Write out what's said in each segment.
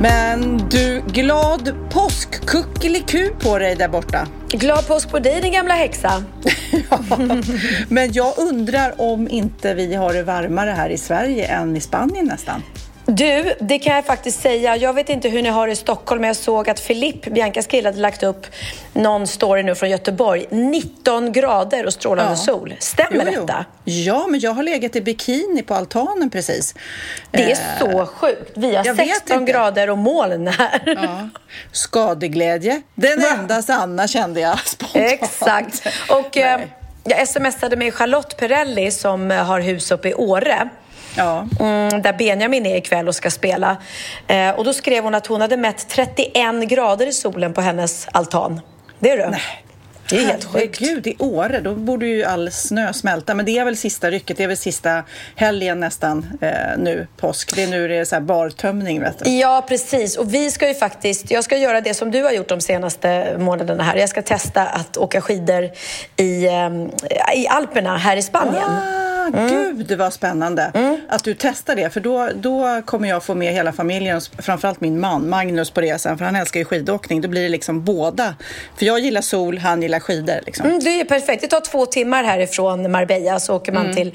Men du, glad påskkuckeliku på dig där borta. Glad påsk på dig, din gamla häxa. Ja, men jag undrar om inte vi har det varmare här i Sverige än i Spanien nästan. Du, det kan jag faktiskt säga. Jag vet inte hur ni har det i Stockholm, men jag såg att Filip, Biancas kille, hade lagt upp någon story nu från Göteborg. 19 grader och strålande sol. Stämmer detta? Ja, men jag har legat i bikini på altanen precis. Det är så sjukt. Vi har 16 grader och moln här. Ja. Skadeglädje. Den enda sanna, kände jag spontant. Exakt. Och jag smsade med Charlotte Perrelli som har hus uppe i Åre. Ja. Där Benjamin är ikväll och ska spela. Och då skrev hon att hon hade mätt 31 grader i solen på hennes altan. Det är du. Nej. Det är helt sjukt. Gud, i år, då borde ju all snö smälta. Men det är väl sista rycket, det är väl sista helgen nästan nu, påsk. Det är nu det är så här bartömning, vet du. Ja, precis. Och vi ska ju faktiskt, jag ska göra det som du har gjort de senaste månaderna här. Jag ska testa att åka skidor i Alperna här i Spanien. Wow. Gud, det var spännande att du testar det. För då kommer jag få med hela familjen, framförallt min man Magnus på resan. För han älskar ju skidåkning, då blir det liksom båda. För jag gillar sol, han gillar skidor liksom. Det är perfekt, det tar 2 timmar härifrån Marbella. Så åker man till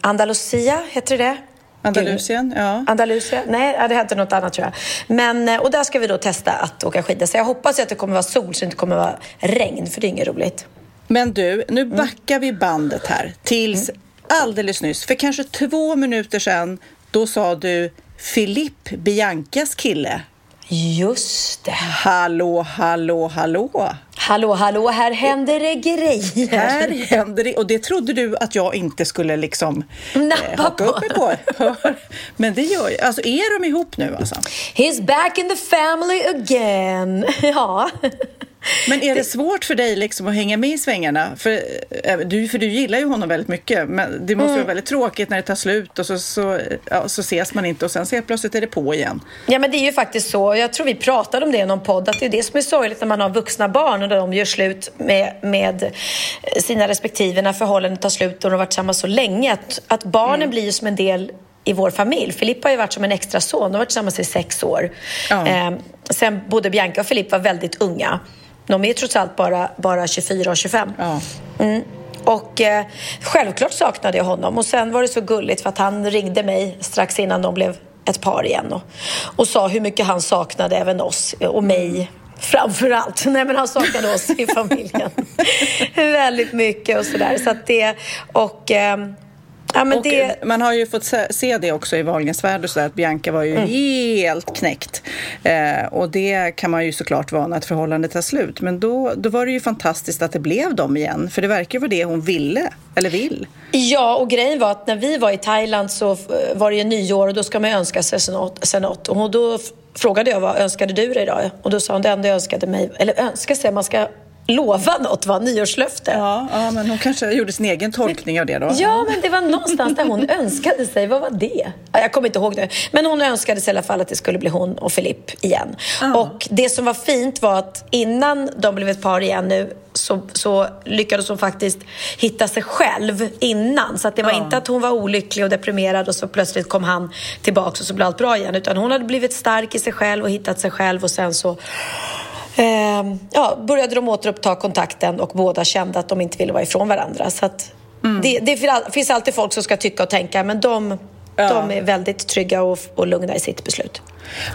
Andalusia, heter det? Andalusien, ja. Andalusia, nej, det hette något annat tror jag. Men, och där ska vi då testa att åka skidor. Så jag hoppas att det kommer vara sol, så det inte kommer vara regn. För det är inget roligt. Men du, nu backar vi bandet här tills alldeles nyss. För kanske 2 minuter sedan, då sa du Filip, Biancas kille. Just det. Hallå, här händer det grejer. Och det trodde du att jag inte skulle liksom haka upp mig på. Men det gör jag. Alltså, är de ihop nu alltså? He's back in the family again. Ja. Men är det svårt för dig liksom att hänga med i svängarna? För du gillar ju honom väldigt mycket. Men det måste vara väldigt tråkigt när det tar slut. Och så ses man inte. Och sen ser plötsligt är det på igen. Ja, men det är ju faktiskt så. Jag tror vi pratade om det i någon podd. Att det är det som är sorgligt när man har vuxna barn. Och när de gör slut med sina respektive. När förhållanden tar slut och de har varit samma så länge. Att barnen blir ju som en del i vår familj. Filippa har ju varit som en extra son. De har varit tillsammans i 6 år. Sen både Bianca och Filippa var väldigt unga. De är trots allt bara 24 och 25. Ja. Och självklart saknade jag honom. Och sen var det så gulligt för att han ringde mig strax innan de blev ett par igen. Och sa hur mycket han saknade även oss och mig framförallt. Nej, men han saknade oss i familjen. Väldigt mycket och sådär. Så att det... Och... Ja, men det... Man har ju fått se det också i Wahlgrens värld och sådär, att Bianca var ju helt knäckt. Och det kan man ju såklart vara när ett förhållande tar slut. Men då var det ju fantastiskt att det blev dem igen. För det verkar ju vara det hon ville, eller vill. Ja, och grejen var att när vi var i Thailand så var det ju nyår och då ska man önska sig något. Och då frågade jag, vad önskade du dig idag? Och då sa hon, det enda jag önskade mig, eller önska sig, man ska... lova något, va? Nyårslöfte. Ja, men hon kanske gjorde sin egen tolkning av det då. Ja, men det var någonstans där hon önskade sig. Vad var det? Ja, jag kommer inte ihåg det. Men hon önskade sig i alla fall att det skulle bli hon och Filip igen. Ja. Och det som var fint var att innan de blev ett par igen nu så lyckades hon faktiskt hitta sig själv innan. Så att det var inte att hon var olycklig och deprimerad och så plötsligt kom han tillbaka och så blev allt bra igen. Utan hon hade blivit stark i sig själv och hittat sig själv och sen så... började de återuppta kontakten och båda kände att de inte ville vara ifrån varandra. Så att det finns alltid folk som ska tycka och tänka, men de är väldigt trygga och lugna i sitt beslut.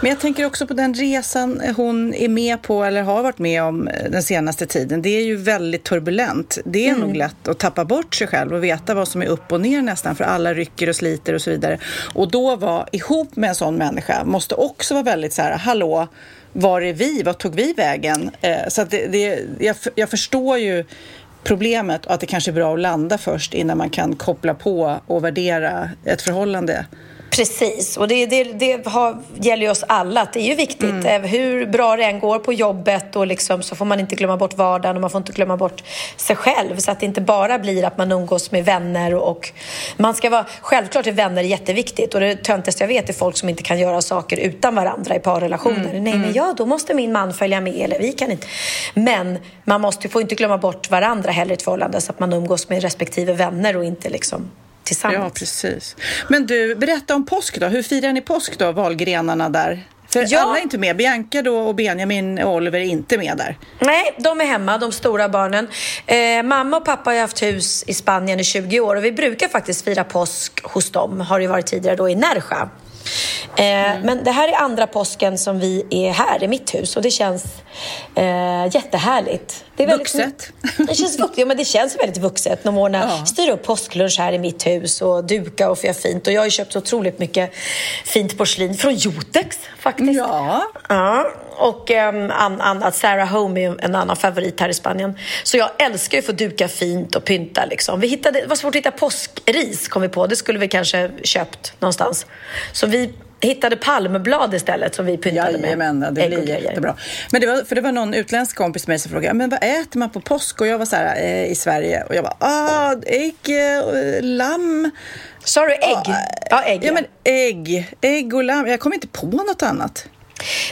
Men jag tänker också på den resan hon är med på eller har varit med om den senaste tiden. Det är ju väldigt turbulent. Det är nog lätt att tappa bort sig själv och veta vad som är upp och ner nästan, för alla rycker och sliter och så vidare. Och då vara ihop med en sån människa måste också vara väldigt så här, hallå, var är vi? Vad tog vi vägen? Så att jag förstår ju problemet, att det kanske är bra att landa först innan man kan koppla på och värdera ett förhållande. Precis, och det gäller ju oss alla, att det är ju viktigt. Hur bra det än går på jobbet och liksom, så får man inte glömma bort vardagen och man får inte glömma bort sig själv, så att det inte bara blir att man umgås med vänner och man ska vara, självklart är vänner jätteviktigt, och det töntigaste jag vet är folk som inte kan göra saker utan varandra i parrelationer. Nej, men då måste min man följa med, eller vi kan inte. Men man får inte glömma bort varandra heller i ett förhållande, så att man umgås med respektive vänner och inte liksom tillsammans. Ja, precis. Men du, berätta om påsk då. Hur firar ni påsk då, Wahlgrenarna där? För alla är inte med. Bianca då och Benjamin och Oliver är inte med där. Nej, de är hemma, de stora barnen. Mamma och pappa har ju haft hus i Spanien i 20 år. Och vi brukar faktiskt fira påsk hos dem. Har det varit tidigare då i Nerja. Men det här är andra påsken som vi är här i mitt hus, och det känns jättehärligt. Det är väldigt vuxet. Det känns väldigt vuxet. Någon styr upp påsklunch här i mitt hus och duka och få fint. Och jag har ju köpt så otroligt mycket fint porslin från Jotex faktiskt. Ja. Och annat. Sarah Home är en annan favorit här i Spanien. Så jag älskar ju att få duka fint och pynta liksom. Det var svårt att hitta påskris, kom vi på. Det skulle vi kanske köpt någonstans. Så vi hittade palmblad istället som vi pyntade med. Jajamän, det blir jättebra. Men det var någon utländsk kompis med mig som frågade, men vad äter man på påsk? Och jag var så här, i Sverige. Och jag bara, ägg, lamm. Sa du ägg? Ja, ägg. Ja, men ägg. Ägg och lamm. Jag kom inte på något annat.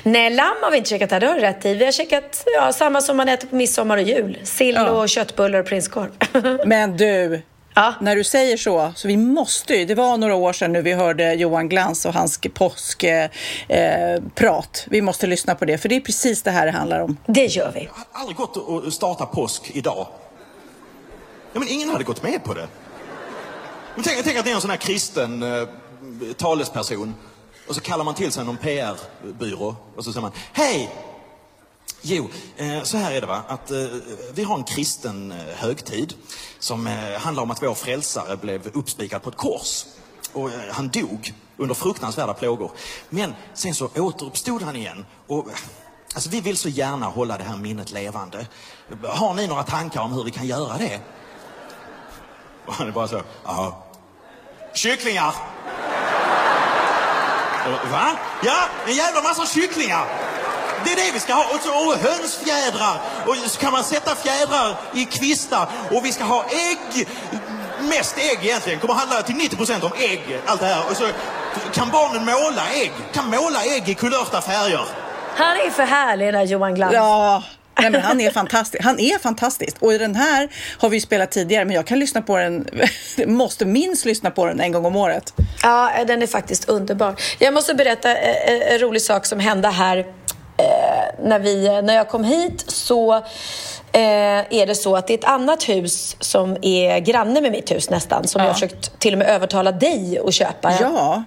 Nej, lamm har vi inte käkat här, det har du rätt i. Vi har käkat samma som man äter på midsommar och jul. Sill och köttbullar och prinskorv. Men du... Ja. När du säger så vi måste ju, det var några år sedan nu vi hörde Johan Glans och hans påskprat. Vi måste lyssna på det, för det är precis det här det handlar om. Det gör vi. Jag har aldrig gått att starta påsk idag. Ja, men ingen hade gått med på det. Men tänk att det är en sån här kristen talesperson. Och så kallar man till sig någon PR-byrå. Och så säger man, hej! Jo, så här är det va, att vi har en kristen högtid som handlar om att vår frälsare blev uppspikad på ett kors. Och han dog under fruktansvärda plågor. Men sen så återuppstod han igen. Och alltså, vi vill så gärna hålla det här minnet levande. Har ni några tankar om hur vi kan göra det? Och han är bara så, ja. Kycklingar! Va? Ja, en jävla massa kycklingar! Det är det vi ska ha. Och hönsfjädrar. Och så kan man sätta fjädrar i kvistar. Och vi ska ha ägg. Mest ägg egentligen. Kommer handla till 90% om ägg. Allt det här. Och så kan barnen måla ägg. Kan måla ägg i kulörta färger. Han är för härlig där, Johan Glans. Ja. Nej, men han är fantastisk. Han är fantastisk. Och den här har vi spelat tidigare, men jag kan lyssna på den. Måste minst lyssna på den en gång om året. Ja, den är faktiskt underbar. Jag måste berätta en rolig sak som hände här. När jag kom hit så är det så att det är ett annat hus som är granne med mitt hus nästan, som jag har försökt till och med övertala dig att köpa.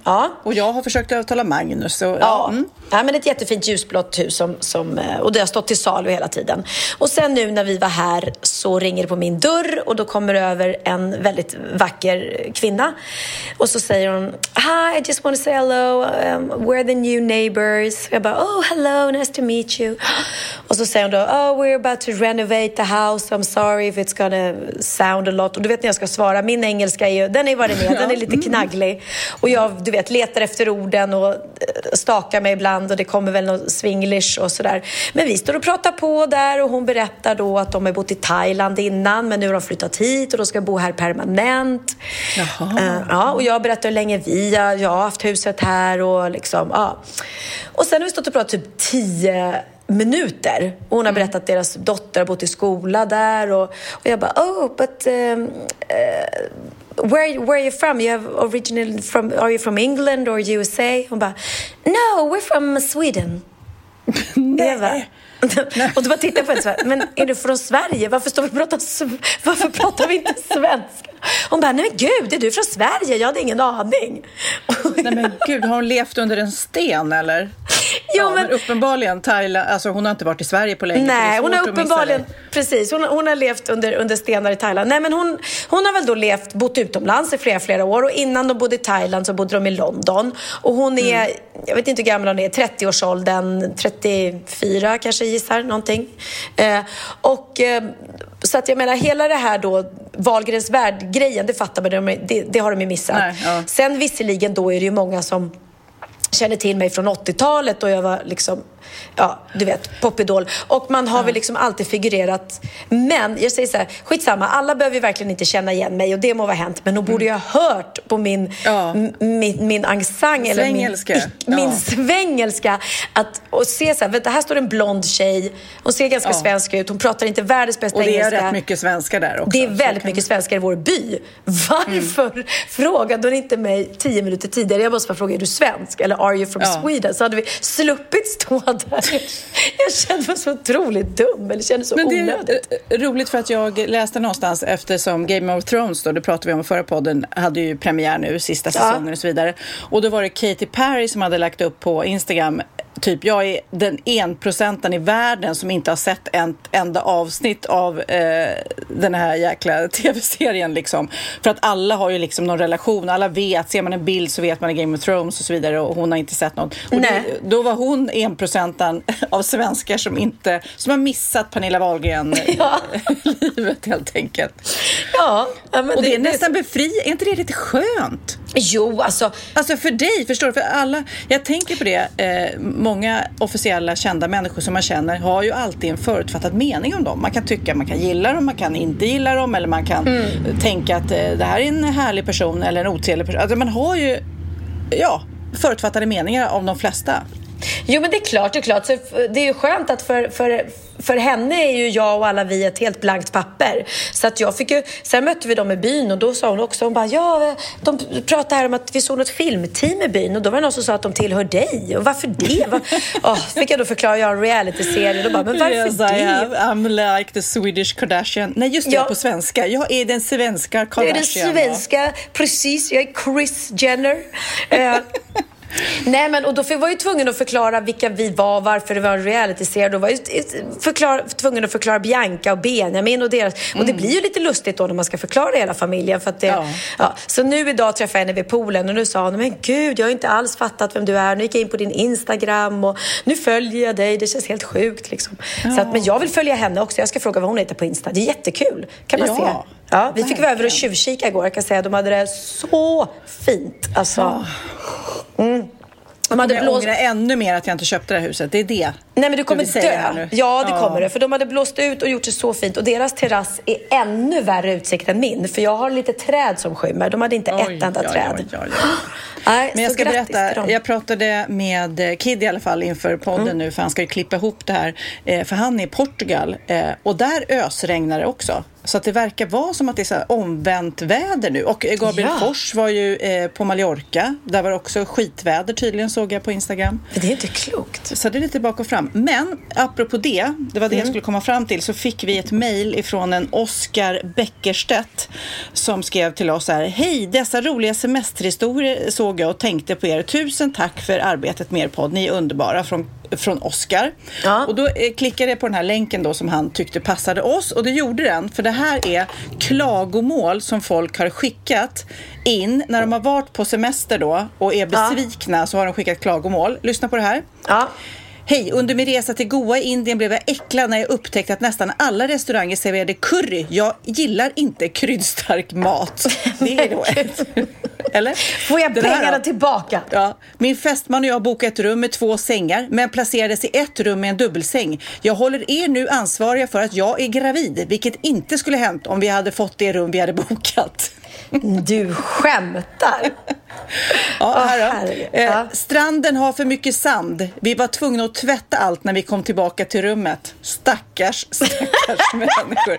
Ja. Och jag har försökt övertala Magnus. Så, men det är ett jättefint ljusblått hus som, och det har stått till salu hela tiden. Och sen nu när vi var här så ringer det på min dörr, och då kommer över en väldigt vacker kvinna. Och så säger hon, hi, I just want to say hello, we're the new neighbors. Jag bara, oh hello, nice to meet you. Och så säger hon då, oh we're about to renovate the house, I'm sorry if it's gonna sound a lot. Och du vet när jag ska svara, min engelska är ju, den är vad den är, den är lite knagglig. Och jag, du vet, letar efter orden och stakar mig ibland, och det kommer väl någon swinglish och sådär. Men vi står och pratar på där, och hon berättar då att de har bott i Thailand innan, men nu har de flyttat hit och de ska bo här permanent. Och jag berättar hur länge jag har haft huset här och liksom, Och sen har vi stått och pratat typ 10 minuter. Och hon har berättat att deras dotter har bott i skola där. Och jag bara, where are you from? You have originally from, are you from England or USA? Hon bara, no, we're from Sweden. Nej. Och du bara tittar på henne så här, men är du från Sverige? Varför pratar vi inte svenska? Hon bara, nej men gud, är du från Sverige? Jag hade ingen aning. Nej men gud, har hon levt under en sten eller? Ja, men uppenbarligen Thailand, alltså hon har inte varit i Sverige på länge. Nej, hon har uppenbarligen, precis, hon har levt under stenar i Thailand. Nej, men hon har väl då bott utomlands i flera år. Och innan de bodde i Thailand så bodde de i London. Och hon är, jag vet inte hur gammal hon är, 30-årsåldern, 34 kanske gissar, någonting. Så att jag menar, hela det här då Wahlgrens värld-grejen, det fattar man, det har de ju missat. Nej, ja. Sen visserligen då är det ju många som känner till mig från 80-talet och jag var liksom, ja, du vet, popidol. Och man har väl liksom alltid figurerat. Men jag säger så här, skitsamma, alla behöver ju verkligen inte känna igen mig och det må vara hänt. Men hon borde ju ha hört på min angsang eller min svängelska att, och se så här, vänta, här står en blond tjej. Hon ser ganska svensk ut, hon pratar inte världens bästa engelska. Och det är rätt mycket svenskar där också. Det är väldigt mycket svenskar i vår by. Varför frågade hon inte mig 10 minuter tidigare? Jag måste bara fråga, är du svensk? Eller are you from Sweden? Så hade vi sluppit stå. Jag kände mig så otroligt dum. Eller kände så onödigt. Det är roligt för att jag läste någonstans, eftersom Game of Thrones då, det pratade vi om i förra podden, hade ju premiär nu, sista säsongen och så vidare. Och då var det Katy Perry som hade lagt upp på Instagram, typ, jag är den 1% i världen som inte har sett ett enda avsnitt av den här jäkla tv-serien liksom. För att alla har ju liksom någon relation, alla vet, ser man en bild så vet man i Game of Thrones och så vidare, och hon har inte sett något. Och då var hon 1% av svenskar som har missat Pernilla Wahlgren livet helt enkelt. Ja, men och det är nästan befri, är inte det lite skönt? Jo, alltså för dig, förstår du, för alla, jag tänker på det, många officiella kända människor som man känner har ju alltid en förutfattad mening om dem. Man kan tycka, man kan gilla dem, man kan inte gilla dem, eller man kan tänka att det här är en härlig person eller en otrevlig person. Alltså man har ju förutfattade meningar om de flesta. Jo, men det är klart. Så det är ju skönt att för henne är ju jag och alla vi ett helt blankt papper. Så att jag fick ju, sen mötte vi dem i byn och då sa hon också, hon bara, de pratade här om att vi såg något filmteam i byn och då var det någon som sa att de tillhör dig. Och varför det? Fick jag då förklara, jag har en reality-serie. Då bara, men varför det? I'm like the Swedish Kardashian. Nej, just det, på svenska. Jag är den svenska Kardashian. Jag är den svenska, precis. Jag är Kris Jenner. Nej, men och då var jag ju tvungen att förklara vilka vi var, varför det var en reality-serie. Då var jag tvungen att förklara Bianca och Benjamin och deras. Och det blir ju lite lustigt då när man ska förklara hela familjen för att det, Så nu idag träffade jag henne vid poolen och nu sa hon, men gud, jag har inte alls fattat vem du är. Nu gick jag in på din Instagram och nu följer jag dig. Det känns helt sjukt liksom. Så att, men jag vill följa henne också. Jag ska fråga vad hon heter på Insta. Det är jättekul, kan man se. Ja, vi fick vara över och tjuvkika igår. Jag kan säga, de hade det så fint. Alltså. Jag ångrar ännu mer att jag inte köpte det här huset. Det är det. Nej, men du kommer dö. Ja, det kommer det. För de hade blåst ut och gjort det så fint. Och deras terrass är ännu värre utsikt än min. För jag har lite träd som skymmer. De hade inte ett enda träd. Nej, men jag ska berätta. Jag pratade med Kid i alla fall inför podden nu. För han ska ju klippa ihop det här. För han är i Portugal. Och där ösregnar det också. Så att det verkar vara som att det är så här omvänt väder nu. Och Gabriel Fors var ju på Mallorca. Där var det också skitväder tydligen, såg jag på Instagram. Det är inte klokt. Så det är lite bak och fram. Men apropå det var det jag skulle komma fram till. Så fick vi ett mejl ifrån en Oskar Bäckerstedt som skrev till oss här. Hej, dessa roliga semesterhistorier såg jag och tänkte på er. Tusen tack för arbetet med er podd. Ni är underbara, från Oscar. Ja. Och då klickade jag på den här länken då som han tyckte passade oss. Och det gjorde den. För det här är klagomål som folk har skickat in. När de har varit på semester då och är besvikna så har de skickat klagomål. Lyssna på det här. Ja. Hej, under min resa till Goa i Indien blev jag äcklad när jag upptäckte att nästan alla restauranger serverade curry. Jag gillar inte kryddstark mat. Det är då ett. Eller? Får jag pengarna tillbaka? Ja. Min fästman och jag bokade ett rum med 2 sängar men placerades i ett rum med en dubbelsäng. Jag håller er nu ansvariga för att jag är gravid, vilket inte skulle hänt om vi hade fått det rum vi hade bokat. Du skämtar. Stranden har för mycket sand. Vi var tvungna att tvätta allt när vi kom tillbaka till rummet. Stackars människor.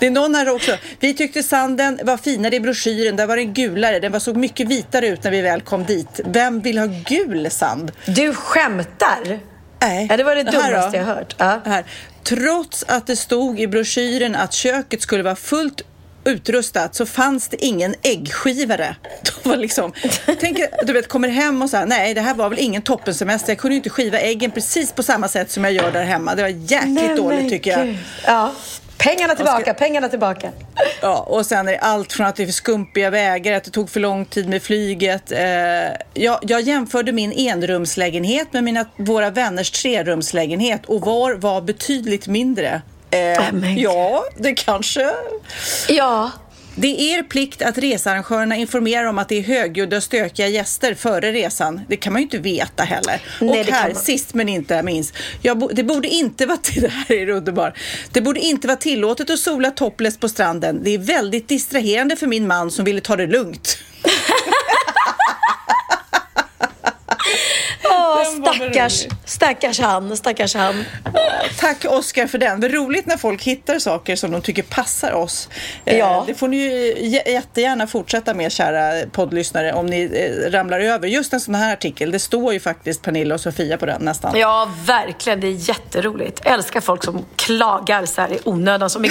Det är någon här också. Vi tyckte sanden var finare i broschyren. Där var den gulare. Den såg mycket vitare ut när vi väl kom dit. Vem vill ha gul sand? Du skämtar. Nej. Ja, det var det dummaste jag hört. Ja. Här. Trots att det stod i broschyren att köket skulle vara fullt utrustat så fanns det ingen äggskivare. Det var liksom, tänk, du vet, kommer hem och så här, nej, det här var väl ingen toppensemester. Jag kunde ju inte skiva äggen precis på samma sätt som jag gör där hemma. Det var jäkligt dåligt tycker jag. Ja. Pengarna tillbaka. Ja, och sen är det allt från att det är för skumpiga vägar, att det tog för lång tid med flyget. Jag jämförde min enrumslägenhet med våra vänners trerumslägenhet och var betydligt mindre. Ja, det kanske. Ja. Det är er plikt att researrangörerna informerar om att det är högljudda och stökiga gäster före resan. Det kan man ju inte veta heller. Nej, och här, sist men inte minst. Det borde inte vara tillåtet att sola topless på stranden. Det är väldigt distraherande för min man som ville ta det lugnt. Stackars han. Tack Oskar för den. Det är roligt när folk hittar saker som de tycker passar oss. Ja. Det får ni ju jättegärna fortsätta med, kära poddlyssnare, om ni ramlar över just en sån här artikel. Det står ju faktiskt Pernilla och Sofia på den nästan. Ja, verkligen. Det är jätteroligt. Jag älskar folk som klagar så här i onödan. Som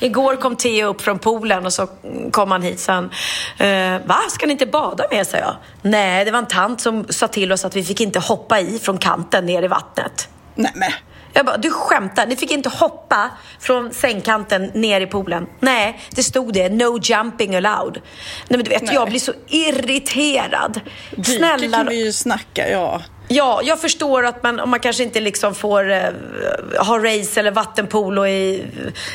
igår kom Theo upp från poolen och så kom han hit sen. Va? Ska ni inte bada med, sa jag. Nej, det var en tant som sa till oss att vi fick inte hoppa i från kanten ner i vattnet. Nej, men. Jag bara, du skämtar. Ni fick inte hoppa från sängkanten ner i poolen. Nej, det stod det. No jumping allowed. Nej, men du vet, jag blir så irriterad. Snälla. Det kan vi ju snacka, ja. Ja, jag förstår att om man kanske inte liksom får ha race eller vattenpolo i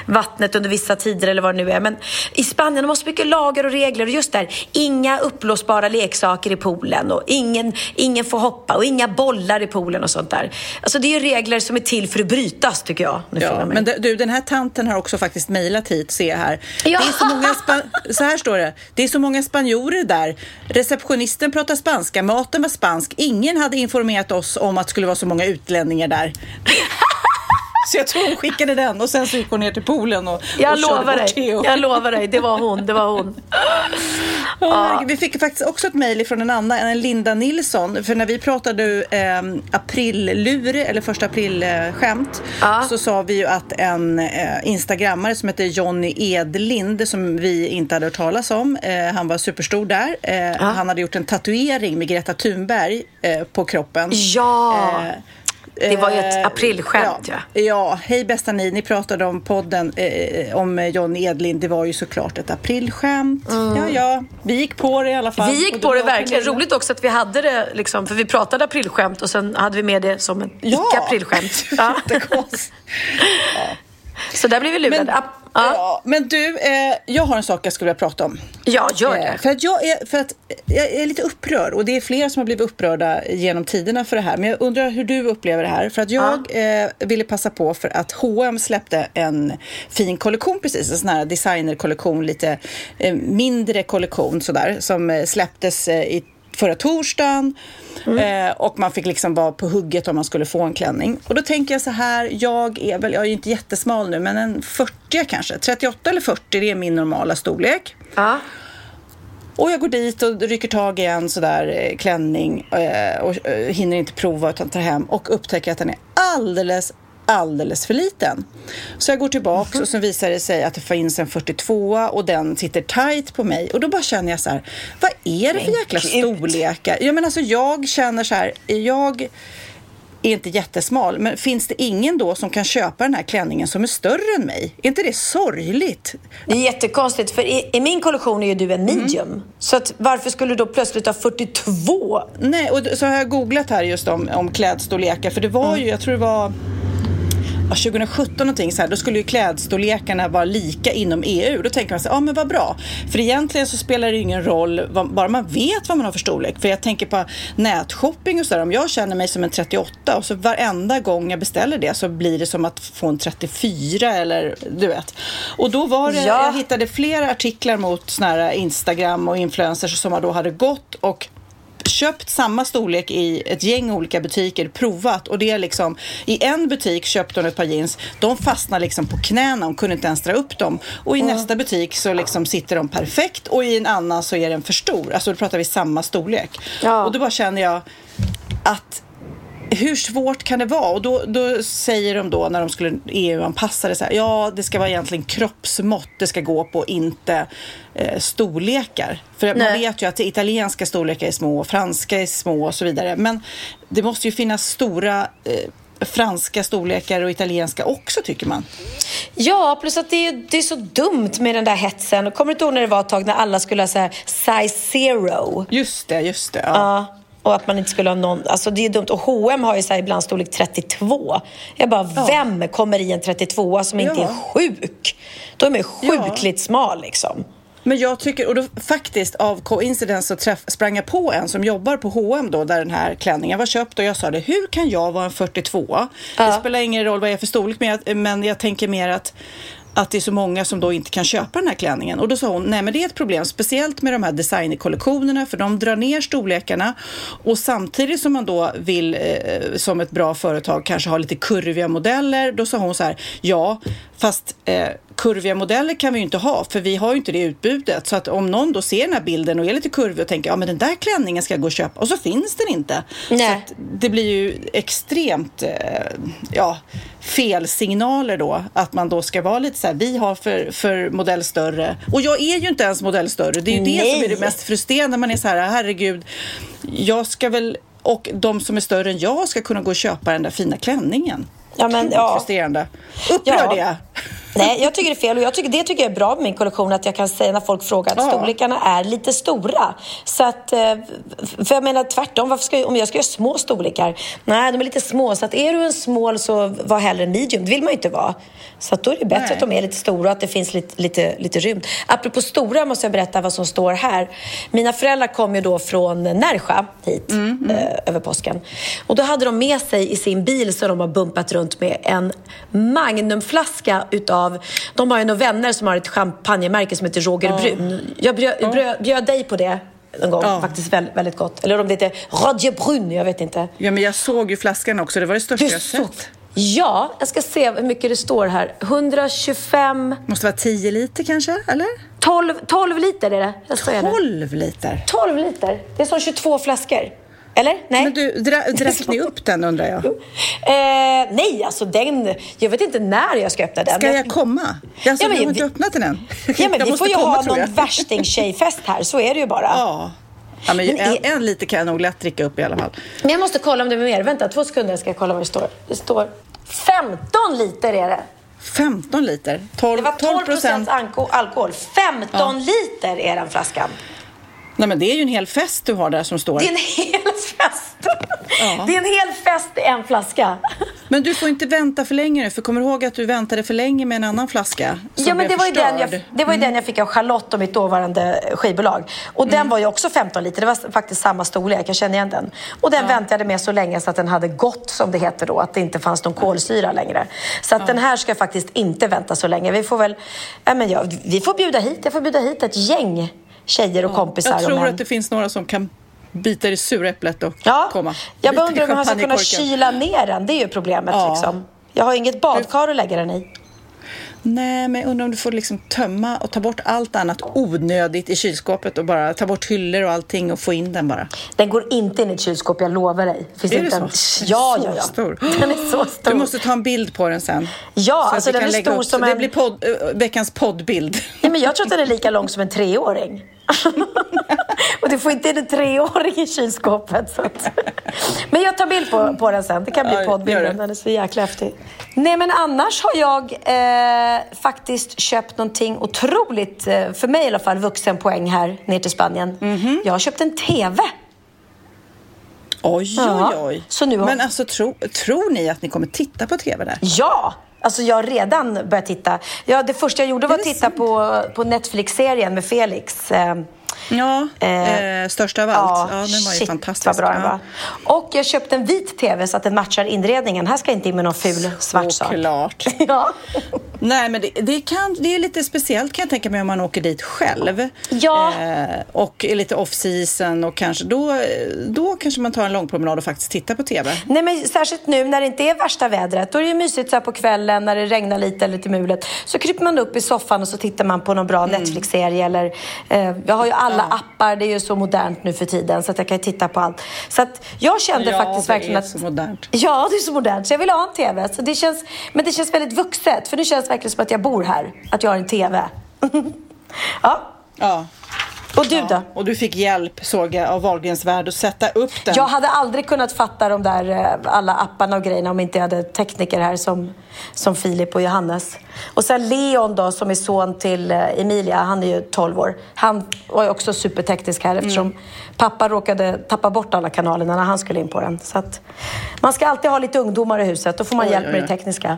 vattnet under vissa tider eller vad det nu är. Men i Spanien måste mycket lagar och regler. Och just där, inga upplåsbara leksaker i poolen. Och ingen får hoppa och inga bollar i poolen och sånt där. Alltså det är ju regler som är till för att brytas, tycker jag. Men du, den här tanten har också faktiskt mejlat hit, se här. Ja. Det är så många så här står det. Det är så många spanjorer där. Receptionisten pratar spanska, maten var spansk. Ingen hade informerat oss om att det skulle vara så många utlänningar där. Så jag tror hon skickade den och sen så gick hon ner till poolen och Jag lovar dig, det var hon. Ja. Vi fick faktiskt också ett mejl från en Linda Nilsson. För när vi pratade aprillure eller första aprilskämt så sa vi ju att en instagrammare som heter Johnny Edlind, som vi inte hade hört talas om, han var superstor där. Han hade gjort en tatuering med Greta Thunberg på kroppen. Ja! Det var ju ett aprilskämt, ja. Ja, hej bästa ni pratade om podden om Johnny Edlind. Det var ju såklart ett aprilskämt. Mm. Ja, vi gick på det i alla fall. Vi gick på det verkligen. Roligt också att vi hade det liksom, för vi pratade aprilskämt och sen hade vi med det som en icke-aprilskämt. Ja, jättekonstigt. Ja. Så där blev vi lurade. Men du, jag har en sak jag skulle vilja prata om. Ja, gör det. För att jag är lite upprörd. Och det är fler som har blivit upprörda genom tiderna för det här. Men jag undrar hur du upplever det här. För att jag ville passa på för att H&M släppte en fin kollektion precis. En sån här designerkollektion, lite mindre kollektion sådär. Som släpptes i förra torsdagen. Mm. Och man fick liksom vara på hugget om man skulle få en klänning. Och då tänker jag så här, jag är ju inte jättesmal nu, men en 40 kanske. 38 eller 40, det är min normala storlek. Ja. Och jag går dit och rycker tag i en sådär klänning och hinner inte prova utan tar hem och upptäcker att den är alldeles för liten. Så jag går tillbaka och så visar det sig att det finns en 42 och den sitter tight på mig. Och då bara känner jag så här, vad är det för jäkla storlekar? Ja, men alltså jag känner så här, jag är inte jättesmal, men finns det ingen då som kan köpa den här klänningen som är större än mig? Är inte det sorgligt? Det är jättekonstigt, för i min kollektion är ju du en medium. Mm. Så att, varför skulle du då plötsligt ha 42? Nej, och så har jag googlat här just om klädstorlekar, för det var ju, jag tror det var 2017 någonting så här, då skulle ju klädstorlekarna vara lika inom EU. Då tänker man så här, men vad bra. För egentligen så spelar det ingen roll, bara man vet vad man har för storlek. För jag tänker på nätshopping och sådär. Om jag känner mig som en 38 och så varenda gång jag beställer det så blir det som att få en 34 eller du vet. Och då var det, jag hittade flera artiklar mot såna här Instagram och influencers som då hade gått och köpt samma storlek i ett gäng olika butiker, provat, och det är liksom i en butik köpte hon ett par jeans, de fastnade liksom på knäna, hon kunde inte ens dra upp dem, och i nästa butik så liksom sitter de perfekt och i en annan så är den för stor, alltså då pratar vi samma storlek. Och då bara känner jag att hur svårt kan det vara? Och då säger de då när de skulle EU-anpassa det så här, ja, det ska vara egentligen kroppsmått det ska gå på, inte storlekar. För att man vet ju att italienska storlekar är små, franska är små och så vidare. Men det måste ju finnas stora franska storlekar och italienska också, tycker man. Ja, plus att det är så dumt med den där hetsen. Och kommer du inte ihåg när det var ett tag när alla skulle ha så här size zero? Just det. Ja. Och att man inte skulle ha någon... Alltså det är dumt. Och H&M har ju så här ibland storlek 32. Jag bara, vem kommer i en 32 som inte är sjuk? De är sjukligt smal liksom. Men jag tycker, och då faktiskt av coincidens så sprang jag på en som jobbar på H&M då, där den här klänningen var köpt, och jag sa det, hur kan jag vara en 42? Det spelar ingen roll vad jag är för storlek, men jag tänker mer att det är så många som då inte kan köpa den här klänningen. Och då sa hon, nej men det är ett problem, speciellt med de här designkollektionerna, för de drar ner storlekarna, och samtidigt som man då vill som ett bra företag kanske ha lite kurviga modeller, då sa hon så här, ja fast kurviga modeller kan vi ju inte ha, för vi har ju inte det utbudet, så att om någon då ser den här bilden och är lite kurvig och tänker, ja men den där klänningen ska jag gå och köpa, och så finns den inte. Nej. Så att det blir ju extremt fel signaler då, att man då ska vara lite så här, vi har för modell större, och jag är ju inte ens modell större, det är ju det som är det mest frustrerande, man är så här, herregud, jag ska väl, och de som är större än jag ska kunna gå och köpa den där fina klänningen. Ja, men frustrerande. Upprör det. Nej, jag tycker det är fel, och jag tycker jag är bra med min kollektion, att jag kan säga när folk frågar att storlekarna är lite stora. Så att, för jag menar tvärtom, om jag ska göra små storlekar, nej de är lite små, så att är du en small så var hellre en medium, det vill man ju inte vara. Så att då är det bättre att de är lite stora, att det finns lite rymd. Apropå stora måste jag berätta vad som står här. Mina föräldrar kom ju då från Nerja hit över påsken, och då hade de med sig i sin bil, så de har bumpat runt med en magnumflaska utav, de har ju några vänner som har ett champagnemärke som heter Roger Brun. Jag bjöd dig på det någon gång, faktiskt väldigt, väldigt gott. Eller om det heter Roger Brun, jag vet inte. Ja, men jag såg ju flaskan också, det var det största jag sett. Ja, jag ska se hur mycket det står här. 125... Måste vara 10 liter kanske, eller? 12 liter är det. Jag 12 liter? 12 liter, det är som 22 flaskor. Eller? Nej. Men du, drack ni upp den, undrar jag? Nej, alltså den... Jag vet inte när jag ska öppna den. Ska jag komma? Alltså, ja, men, har inte öppnat den än. Ja, men vi får ju ha någon värsting-tjejfest här. Så är det ju bara. Ja, men en lite kan jag nog lätt dricka upp i alla fall. Men jag måste kolla om det är mer. Vänta, 2 sekunder ska jag kolla vad det står. Det står 15 liter är det. 15 liter? 12, det var 12% alkohol. 15 liter är den flaskan. Nej, men det är ju en hel fest du har där som står. Det är en hel fest. Ja. Det är en hel fest i en flaska. Men du får inte vänta för länge nu, för kommer du ihåg att du väntade för länge med en annan flaska? Ja, men det var ju den jag fick av Charlotte och mitt dåvarande skivbolag. Och den var ju också 15 liter, det var faktiskt samma storlek, jag känner igen den. Och den väntade jag med så länge så att den hade gått, som det heter då, att det inte fanns någon kolsyra längre. Så att den här ska faktiskt inte vänta så länge. Vi får väl, jag får bjuda hit ett gäng tjejer och kompisar. Jag tror att det finns några som kan bita i det sura äpplet och komma. Jag bara undrar om man ska kunna kyla ner den. Det är ju problemet liksom. Jag har inget badkar att lägga den i. Nej, men undrar om du får liksom tömma och ta bort allt annat onödigt i kylskåpet och bara ta bort hyllor och allting och få in den bara. Den går inte in i ett kylskåp, jag lovar dig. Finns är det inte så? Ja. Stor. Den är så stor. Du måste ta en bild på den sen. Ja, så alltså den är stor upp, som en... Det blir veckans poddbild. Nej, men jag tror att den är lika lång som en 3-åring. Och du får inte in en 3-åring i kylskåpet. Så att... Men jag tar bild på den sen. Det kan bli poddbilden, den är så jäkla häftig. Nej, men annars har jag... faktiskt köpt någonting otroligt, för mig i alla fall, vuxenpoäng här ner till Spanien. Jag har köpt en TV. Oj. Så nu har... Men alltså tror ni att ni kommer titta på TV där? Ja, alltså jag har redan börjat titta. Ja, det första jag gjorde var att titta på Netflix-serien med Felix. Största av allt. Ja, den var ju fantastisk. Vad bra den var. Och jag köpte en vit TV så att den matchar inredningen. Här ska jag inte in med någon ful svart sak. Såklart. Ja. Nej, men det är lite speciellt, kan jag tänka mig, om man åker dit själv. Ja. Och är lite off-season och kanske då kanske man tar en lång promenad och faktiskt tittar på TV. Nej, men särskilt nu när det inte är värsta vädret, då är det ju mysigt så här på kvällen när det regnar lite eller lite mulet. Så kryper man upp i soffan och så tittar man på någon bra Netflix-serie eller jag har ju alla appar, det är ju så modernt nu för tiden så att jag kan titta på allt. Så att jag kände faktiskt verkligen att... Ja, det är så modernt. Ja, det är så modernt. Så jag vill ha en tv. Så det känns, men det känns väldigt vuxet, för nu känns det verkligen som att jag bor här. Att jag har en tv. Ja. Ja. Och du då? Och du fick hjälp, såg jag, av Wahlgrens värld att sätta upp den. Jag hade aldrig kunnat fatta de där alla apparna och grejerna om inte jag hade tekniker här som Filip och Johannes. Och sen Leon då, som är son till Emilia, han är ju 12 år. Han var ju också superteknisk här eftersom pappa råkade tappa bort alla kanalerna när han skulle in på den. Så att man ska alltid ha lite ungdomar i huset, då får man hjälp med det tekniska.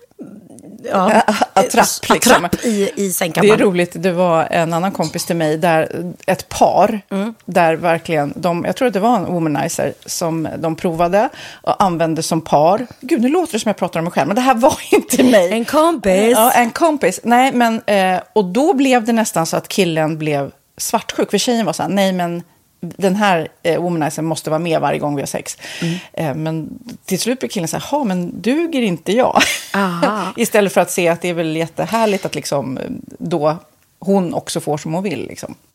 Ja, attrapp liksom. I sängkammaren. Det är roligt, det var en annan kompis till mig där ett par där verkligen jag tror att det var en womanizer som de provade och använde som par. Gud, nu låter det som jag pratar om mig själv, men det här var inte mig. En kompis. Ja, en kompis. Nej, men och då blev det nästan så att killen blev svartsjuk, för tjejen var så här, nej men den här womanizer måste vara med varje gång vi har sex. Men till slut blir killen så här, ja men duger inte jag? Istället för att se att det är väl jättehärligt att liksom då hon också får som hon vill liksom.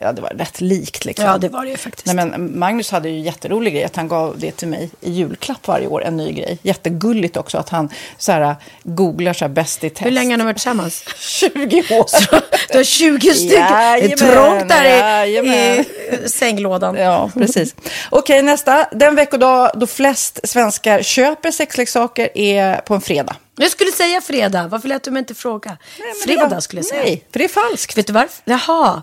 det var rätt likt liksom. Ja, det var det ju faktiskt. Nej, men Magnus hade ju jätterolig grej att han gav det till mig i julklapp varje år, en ny grej. Jättegulligt också att han så här googlar så här bäst i test. Hur länge har ni varit tillsammans? 20 år. Så, du har 20 stycken. Det är trångt där i sänglådan. Ja, precis. Okej, nästa. Den veckodag då flest svenskar köper sexleksaker är på en fredag. Jag skulle säga fredag. Varför lät du mig inte fråga? Nej, fredag skulle jag säga. Nej, för det är falskt. Vet du varför? Jaha.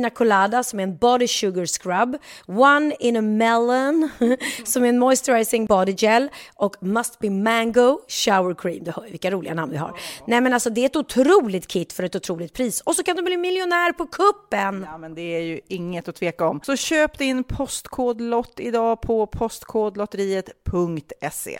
Colada som är en body sugar scrub, One in a Melon som är en moisturizing body gel, och Must Be Mango shower cream. Du hör vilka roliga namn vi har. Nej, men alltså det är ett otroligt kit för ett otroligt pris, och så kan du bli miljonär på kuppen. Ja, men det är ju inget att tveka om. Så köp din postkodlott idag på postkodlotteriet.se.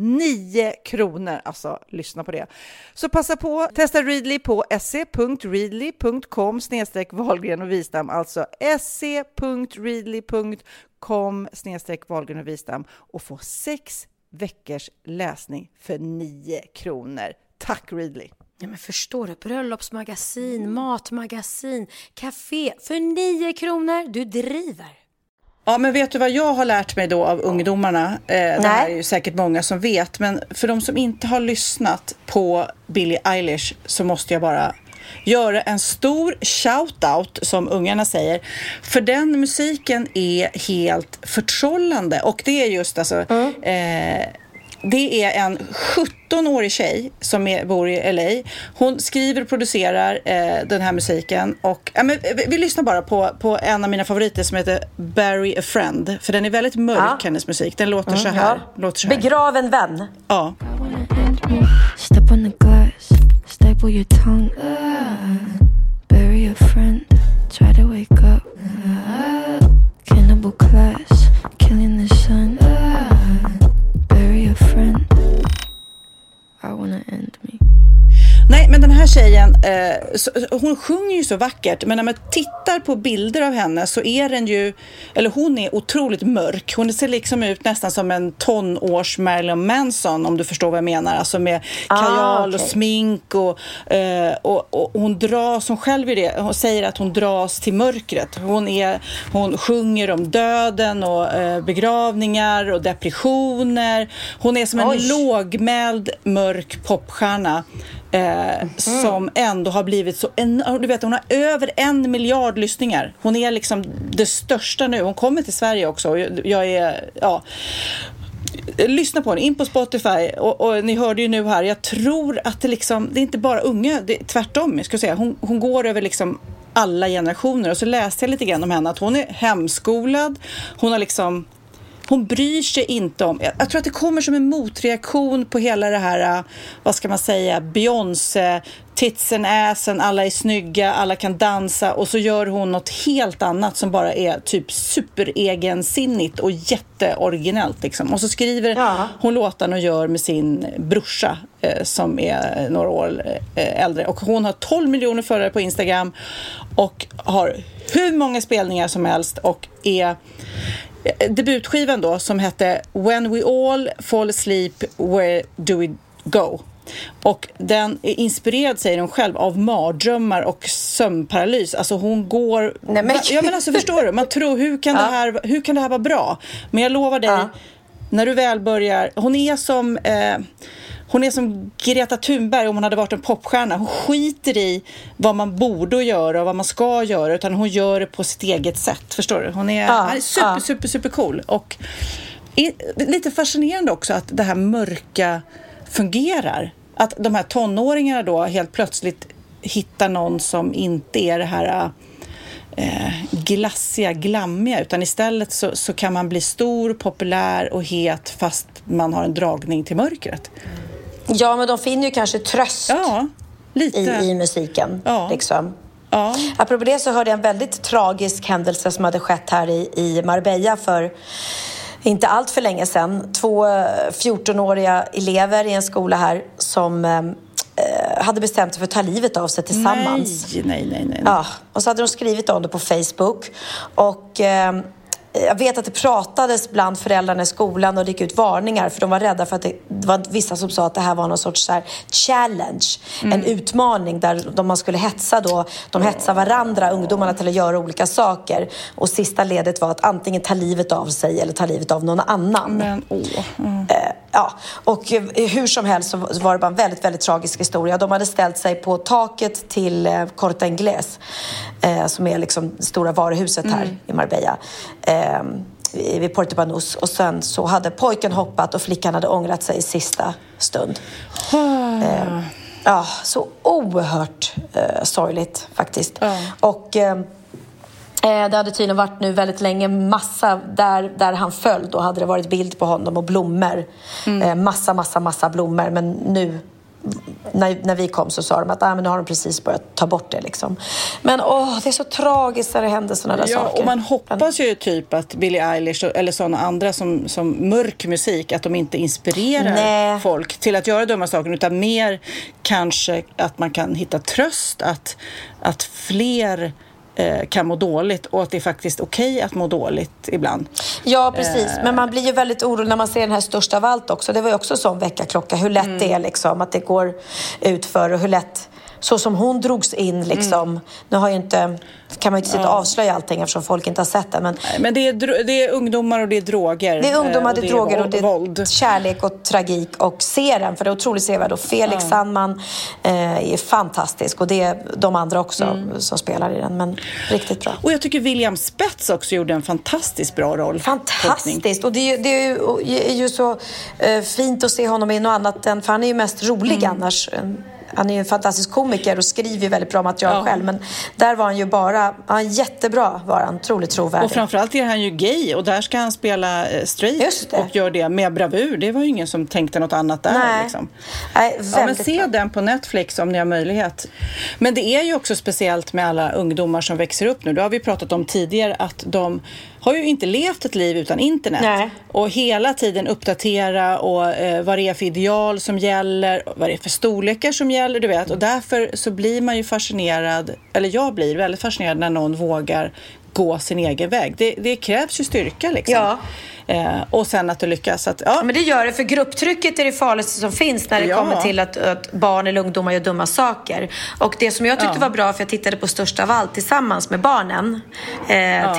9 kronor. Alltså, lyssna på det. Så passa på, testa Readly på se.readly.com/Wahlgren och Wistam. Alltså se.readly.com/Wahlgren och Wistam, och få 6 veckors läsning för 9 kronor. Tack Readly! Ja, men förstår du, bröllopsmagasin, matmagasin, café för 9 kronor, du driver! Ja, men vet du vad jag har lärt mig då av ungdomarna? Det här är ju säkert många som vet. Men för de som inte har lyssnat på Billie Eilish, så måste jag bara göra en stor shoutout, som ungarna säger. För den musiken är helt förtrollande. Och det är just alltså... det är en 17-årig tjej som bor i LA. Hon skriver och producerar den här musiken. Och, men vi lyssnar bara på en av mina favoriter som heter Bury a Friend. För den är väldigt mörk, hennes musik. Den låter, så här, låter så här. Begrav en vän. Ja. Step on the glass, staple your tongue. Bury a friend, try to wake up. Cannibal class, killing the sun. Friend. I wanna end me. Nej, men den här tjejen, hon sjunger ju så vackert, men när man tittar på bilder av henne så är den ju, eller hon är otroligt mörk. Hon ser liksom ut nästan som en tonårs Marilyn Manson, om du förstår vad jag menar. Alltså med kajal och smink och hon dras, hon själv är det, hon säger att hon dras till mörkret. Hon sjunger om döden och begravningar och depressioner. Hon är som en lågmäld mörk popstjärna. Som ändå har blivit så du vet, hon har över 1 miljard lyssningar. Hon är liksom det största nu. Hon kommer till Sverige också. Lyssna på henne, in på Spotify, och ni hörde ju nu här, jag tror att det liksom, det är inte bara unga, det är tvärtom, jag ska säga. Hon går över liksom alla generationer. Och så läste jag lite grann om henne, att hon är hemskolad. Hon har liksom, hon bryr sig inte om... Jag tror att det kommer som en motreaktion på hela det här, vad ska man säga, Beyoncé, titsen, äsen, alla är snygga, alla kan dansa, och så gör hon något helt annat som bara är typ superegensinnigt och jätteoriginellt liksom. Och så skriver hon låtarna och gör med sin brorsa som är några år äldre, och hon har 12 miljoner följare på Instagram och har hur många spelningar som helst, och är... debutskivan då som hette When We All Fall Asleep, Where Do We Go? Och den är inspirerad, säger hon själv, av mardrömmar och sömnparalys. Alltså hon går... Nej, men... Ja, men alltså förstår du, man tror hur kan det här vara bra? Men jag lovar dig, när du väl börjar... Hon är som Greta Thunberg om hon hade varit en popstjärna. Hon skiter i vad man borde göra och vad man ska göra, utan hon gör det på sitt eget sätt, förstår du? Hon är super cool, och lite fascinerande också att det här mörka fungerar. Att de här tonåringarna då helt plötsligt hittar någon som inte är det här glassiga, glammiga, utan istället så kan man bli stor, populär och het fast man har en dragning till mörkret. Ja, men de finner ju kanske tröst lite. I musiken. Ja. Liksom. Ja. Apropå det så hörde jag en väldigt tragisk händelse som hade skett här i Marbella för inte allt för länge sedan. 2 14-åriga elever i en skola här som hade bestämt sig för att ta livet av sig tillsammans. Nej. Ja, och så hade de skrivit om det på Facebook, och... jag vet att det pratades bland föräldrarna i skolan och det gick ut varningar, för de var rädda för att det var vissa som sa att det här var någon sorts så här challenge, en utmaning där man skulle hetsa då, de hetsar varandra, ungdomarna, till att göra olika saker, och sista ledet var att antingen ta livet av sig eller ta livet av någon annan. Och hur som helst så var det bara en väldigt, väldigt tragisk historia. De hade ställt sig på taket till Corte Inglés, som är liksom det stora varuhuset här i Marbella, vid Portobanus, och sen så hade pojken hoppat och flickan hade ångrat sig i sista stund. Så oerhört sorgligt faktiskt. Och Det hade tydligen varit nu väldigt länge massa där han föll, då hade det varit bild på honom och blommor. Massa blommor, men nu när vi kom så sa de att men nu har de precis börjat ta bort det liksom. Men det är så tragiskt när det händer såna där saker. Och man hoppas ju typ att Billie Eilish eller såna andra som mörk musik, att de inte inspirerar folk till att göra dumma saker, utan mer kanske att man kan hitta tröst att fler kan må dåligt, och att det är faktiskt okej att må dåligt ibland. Ja, precis. Men man blir ju väldigt orolig när man ser den här största av allt också. Det var ju också sån väckarklocka. Hur lätt det är liksom, att det går ut för, och hur lätt, så som hon drogs in liksom. Nu har ju inte, kan man ju inte sitta och avslöja allting eftersom folk inte har sett det. Men det är ungdomar och det är droger. Det är ungdomar, det är droger och det är våld. Kärlek och tragik, och se den, för det är otroligt sevärd. Och Felix Sandman är fantastisk, och det är de andra också som spelar i den, men riktigt bra. Och jag tycker William Spets också gjorde en fantastiskt bra roll. Fantastiskt, och det är ju så fint att se honom i något annat än, för han är ju mest rolig annars. Han är ju en fantastisk komiker och skriver väldigt bra material själv. Men där var han ju bara... Han jättebra var han, otroligt trovärdig. Och framförallt är han ju gay. Och där ska han spela straight och gör det med bravur. Det var ju ingen som tänkte något annat där. Nej. Liksom. Nej, men se den på Netflix om ni har möjlighet. Men det är ju också speciellt med alla ungdomar som växer upp nu. Då har vi pratat om tidigare att de... har ju inte levt ett liv utan internet. Nej. Och hela tiden uppdatera och vad det är för ideal som gäller, vad det är för storlekar som gäller, du vet. Och därför så blir man ju fascinerad, eller jag blir väldigt fascinerad när någon vågar gå sin egen väg. Det krävs ju styrka liksom. Ja. Och sen att du lyckas. Men det gör det, för grupptrycket är det farligaste som finns när det kommer till att barn eller ungdomar gör dumma saker. Och det som jag tyckte var bra, för jag tittade på Största av allt tillsammans med barnen,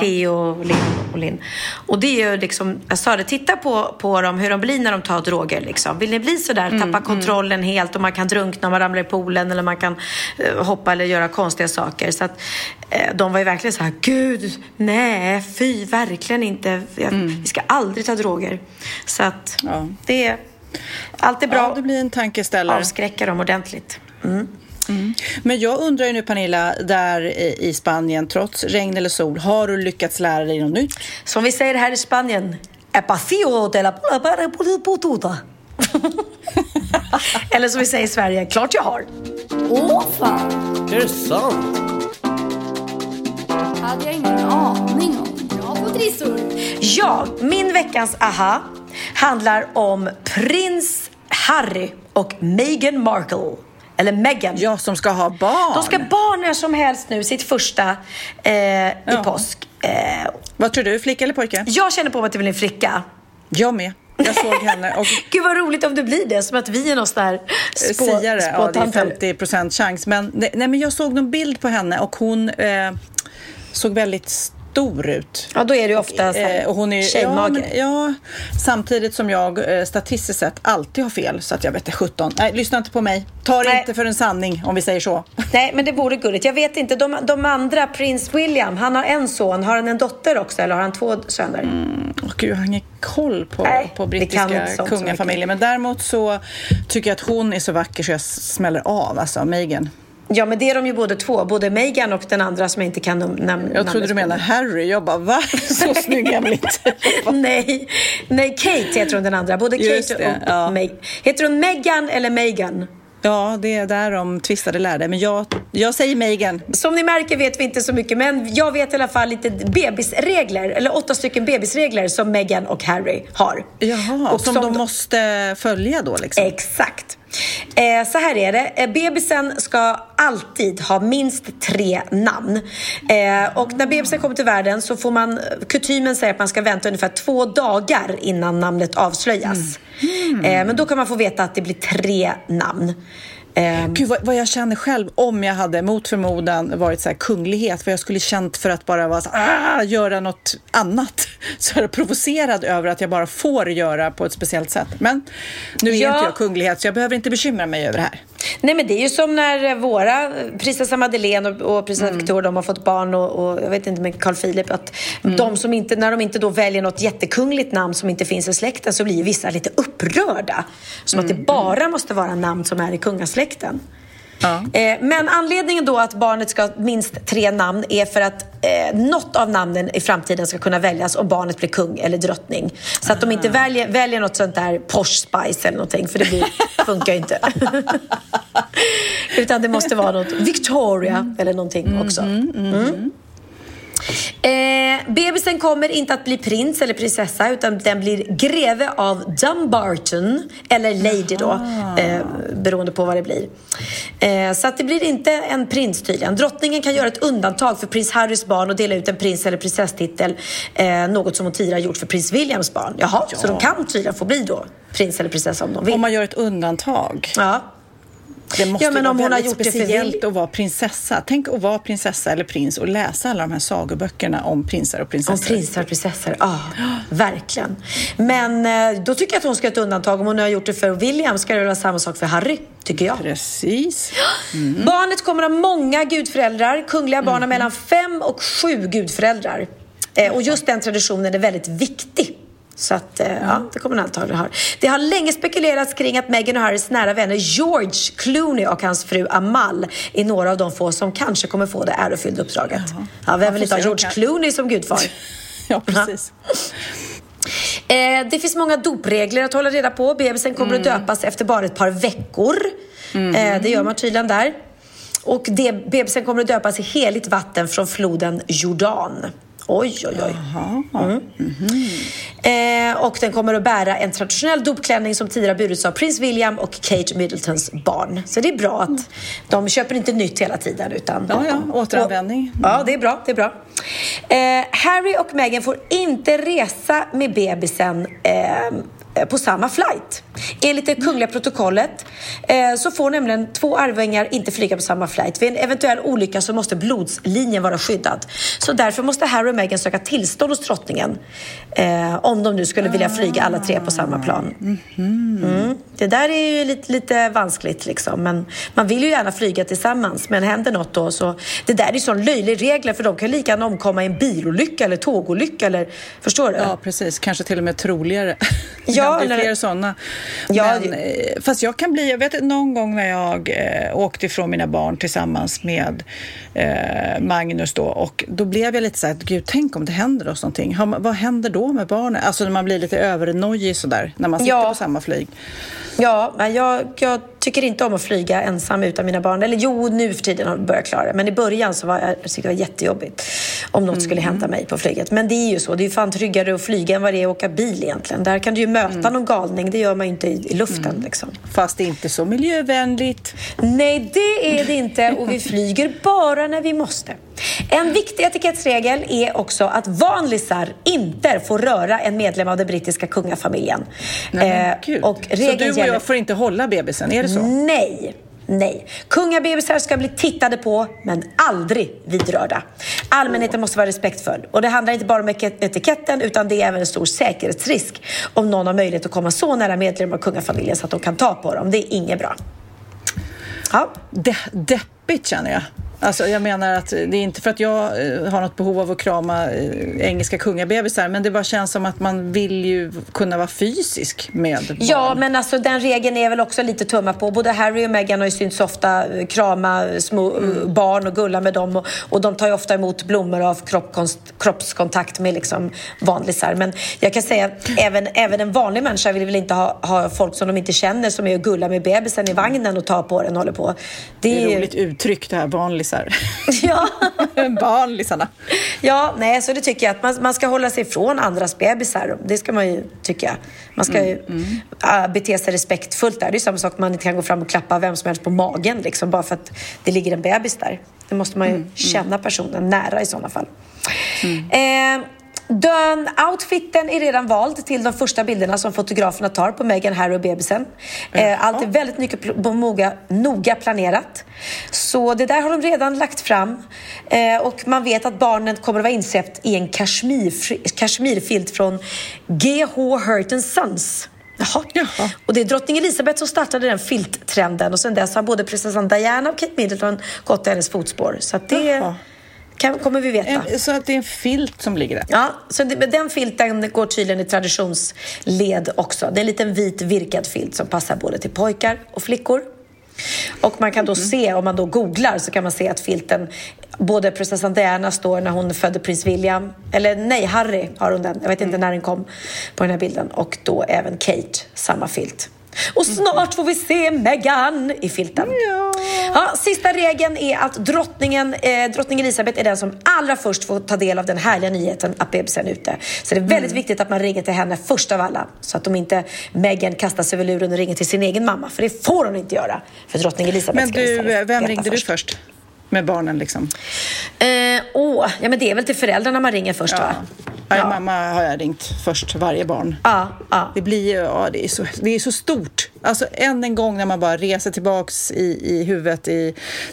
Theo och Linn. Och det är ju liksom, jag sa det, titta på dem, hur de blir när de tar droger liksom. Vill ni bli sådär, tappa kontrollen helt, och man kan drunkna om man ramlar i poolen, eller man kan hoppa eller göra konstiga saker. Så att de var ju verkligen så här: gud, nej, fy, verkligen inte. Vi ska aldrig ta droger. Så att det är alltid bra. Det blir en tankeställare. Avskräcka dem ordentligt. Men jag undrar ju nu, Pernilla, där i Spanien, trots regn eller sol, har du lyckats lära dig något nytt? Som vi säger här i Spanien, el paseo de la puta. Eller som vi säger i Sverige, klart jag har. Fan. Det är sant. Hade jag ingen aning om. Ja, min veckans aha handlar om prins Harry och Meghan Markle. Eller Meghan. Ja, som ska ha barn. De ska ha barn när som helst nu, sitt första i påsk. Vad tror du, flicka eller pojke? Jag känner på mig att det blir en flicka. Jag med. Jag såg henne. Och... Gud vad roligt om det blir det. Som att vi är någon sån där siare. Ja, det är 50% chans. Men, men jag såg någon bild på henne, och hon såg väldigt... stor ut. Ja, då är det ju ofta och hon är tjejmagen. Ja, samtidigt som jag statistiskt sett alltid har fel, så att jag vet inte 17. Nej, lyssna inte på mig. Ta det inte för en sanning, om vi säger så. Nej, men det vore gulligt. Jag vet inte, de andra, prins William, han har en son. Har han en dotter också, eller har han två söner? Gud, jag har ingen koll på brittiska kungafamiljen. Men däremot så tycker jag att hon är så vacker så jag smäller av, alltså, Meghan. Ja, men det är de ju båda två. Både Meghan och den andra som jag inte kan namnet. Jag trodde du menade Harry. Jag bara, va? Så snygg jag väl inte? Nej, Kate heter hon den andra. Både Kate och Meghan. Heter hon Meghan eller Meghan? Ja, det är där de tvistade lärde. Men jag säger Meghan. Som ni märker vet vi inte så mycket. Men jag vet i alla fall lite bebisregler. Eller 8 stycken bebisregler som Meghan och Harry har. Jaha, och som de måste följa då liksom. Exakt. Så här är det. Bebisen ska alltid ha minst 3 namn. Och när bebisen kommer till världen så får man, kutymen säger att man ska vänta ungefär 2 dagar innan namnet avslöjas. Men då kan man få veta att det blir 3 namn. Gud, vad jag känner själv om jag hade mot förmodan varit så här kunglighet, för jag skulle känt för att bara vara så, göra något annat, så jag är provocerad över att jag bara får göra på ett speciellt sätt. Men nu är inte jag kunglighet, så jag behöver inte bekymra mig över det här. Nej, men det är ju som när våra prinsessa Madeleine och prinsessa Victoria, de har fått barn, och jag vet inte med Carl Philip, att de som inte, när de inte då väljer något jättekungligt namn som inte finns i släkten, så blir ju vissa lite upprörda, som att det bara måste vara namn som är i kungasläkten. Ja. Men anledningen då att barnet ska ha minst 3 namn är för att något av namnen i framtiden ska kunna väljas om barnet blir kung eller drottning. Så att de inte väljer något sånt där Posh Spice eller någonting, för det funkar ju inte. Utan det måste vara något Victoria eller någonting också. Bebisen kommer inte att bli prins eller prinsessa, utan den blir greve av Dumbarton eller lady då, beroende på vad det blir. Så att det blir inte en prins tydligen. Drottningen kan göra ett undantag för prins Harrys barn och dela ut en prins eller prinsesstitel, något som hon tidigare har gjort för prins Williams barn. Jaha, ja. Så de kan tydligen få bli då prins eller prinsessa om de vill. Om man gör ett undantag. Ja. Det måste vara hon väldigt speciellt att vara prinsessa. Tänk att vara prinsessa eller prins och läsa alla de här sagoböckerna om prinsar och prinsessor. Om prinsar och prinsessor, ja, verkligen. Men då tycker jag att hon ska ha ett undantag. Om hon har gjort det för William ska det vara samma sak för Harry, tycker jag. Precis. Barnet kommer att ha många gudföräldrar. Kungliga barn har mellan 5 och 7 gudföräldrar. Och just den traditionen är väldigt viktig. Så att, ja, det kommer han antagligen ha. Det har länge spekulerats kring att Meghan och Harrys nära vänner George Clooney och hans fru Amal är några av de få som kanske kommer få det ärofyllda uppdraget. Ja, vem vill inte ha George Clooney som gudfar? Ja, precis. Det finns många dopregler att hålla reda på. Bebisen kommer att döpas efter bara ett par veckor. Det gör man tydligen där. Och bebisen kommer att döpas i heligt vatten från floden Jordan. Oj. Och den kommer att bära en traditionell dopklänning som tidigare burits av prins William och Kate Middletons barn. Så det är bra att de köper inte nytt hela tiden, utan återanvändning. Ja, det är bra. Harry och Meghan får inte resa med bebisen på samma flight. Enligt det kungliga protokollet så får nämligen 2 arvingar inte flyga på samma flight. Vid en eventuell olycka så måste blodslinjen vara skyddad. Så därför måste Harry och Meghan söka tillstånd hos drottningen om de nu skulle vilja flyga alla 3 på samma plan. Det där är ju lite vanskligt liksom, men man vill ju gärna flyga tillsammans, men händer något då så... Det där är ju sån löjlig regler, för de kan lika gärna omkomma i en bilolycka eller tågolycka eller... Förstår du? Ja, precis. Kanske till och med troligare. Ja, eller fler sådana. Ja, men, fast jag kan bli... Jag vet någon gång när jag åkte ifrån mina barn tillsammans med Magnus då, och då blev jag lite så här, gud, tänk om det händer oss någonting. Vad händer då med barnen? Alltså när man blir lite övernojig sådär, när man sitter på samma flyg. Ja, men jag tycker inte om att flyga ensam utan mina barn. Eller jo, nu för tiden har jag börjat klara det. Men i början så tyckte jag det var jättejobbigt om något skulle hända mig på flyget. Men det är ju så, det är ju fan tryggare att flyga än vad det är att åka bil egentligen. Där kan du ju möta någon galning, det gör man ju inte i luften liksom. Fast det är inte så miljövänligt. Nej, det är det inte, och vi flyger bara när vi måste. En viktig etikettsregel är också att vanlisar inte får röra en medlem av den brittiska kungafamiljen. Nej, och regeln så du och jag får inte hålla bebisen, är det så? Nej. Kungabebisar ska bli tittade på, men aldrig vidrörda. Allmänheten måste vara respektfull. Och det handlar inte bara om etiketten, utan det är även en stor säkerhetsrisk om någon har möjlighet att komma så nära medlemmar av kungafamiljen så att de kan ta på dem. Det är inget bra. Ja. Deppigt känner jag. Alltså jag menar att det är inte för att jag har något behov av att krama engelska kungabebisar, men det bara känns som att man vill ju kunna vara fysisk med barn. Ja, men alltså den regeln är väl också lite tumma på. Både Harry och Meghan har ju synts ofta krama små barn och gulla med dem, och de tar ju ofta emot blommor av kroppskontakt med liksom vanlisar. Men jag kan säga att även en vanlig människa vill väl inte ha folk som de inte känner som är och gulla med bebisen i vagnen och tar på den och håller på. Det är roligt uttryck det här, vanlisar. Ja. Barnlisarna. Ja, nej, så det tycker jag att man ska hålla sig ifrån andras bebisar. Det ska man ju, tycker jag. Man ska ju bete sig respektfullt där. Det är samma sak, man inte kan gå fram och klappa vem som helst på magen liksom, bara för att det ligger en bebis där. Det måste man ju känna personen nära i sådana fall. Den outfiten är redan vald till de första bilderna som fotograferna tar på Meghan, Harry och bebisen. Allt är väldigt mycket noga planerat. Så det där har de redan lagt fram. Och man vet att barnen kommer att vara insläppt i en kashmirfilt från G.H. Hurt & Sons. Jaha. Och det är drottning Elisabeth som startade den filttrenden. Och sen dess har både prinsessan Diana och Kate Middleton gått i hennes fotspår. Så att det... Jaha. Kommer vi veta. Så att det är en filt som ligger där. Ja, så den filten går tydligen i traditionsled också. Det är en liten vit virkad filt som passar både till pojkar och flickor. Och man kan då se, om man då googlar så kan man se att filten, både prinsessan Diana står när hon födde prins William, eller nej, Harry har hon den, jag vet inte när den kom på den här bilden, och då även Kate, samma filt. Och snart får vi se Meghan i filten. Ja, sista regeln är att drottning Elisabeth är den som allra först får ta del av den härliga nyheten att bebisen är ute. Så det är väldigt viktigt att man ringer till henne först av alla, så att de inte, Meghan kastar sig över luren och ringer till sin egen mamma, för det får hon inte göra, för drottning Elisabeth. Men du, vem ringde du först? Med barnen liksom? Ja, men det är väl till föräldrarna man ringer först, va? Ja. Mamma har jag ringt först, varje barn. Ja. Det blir ju, det är så stort. Alltså än en gång när man bara reser tillbaks i huvudet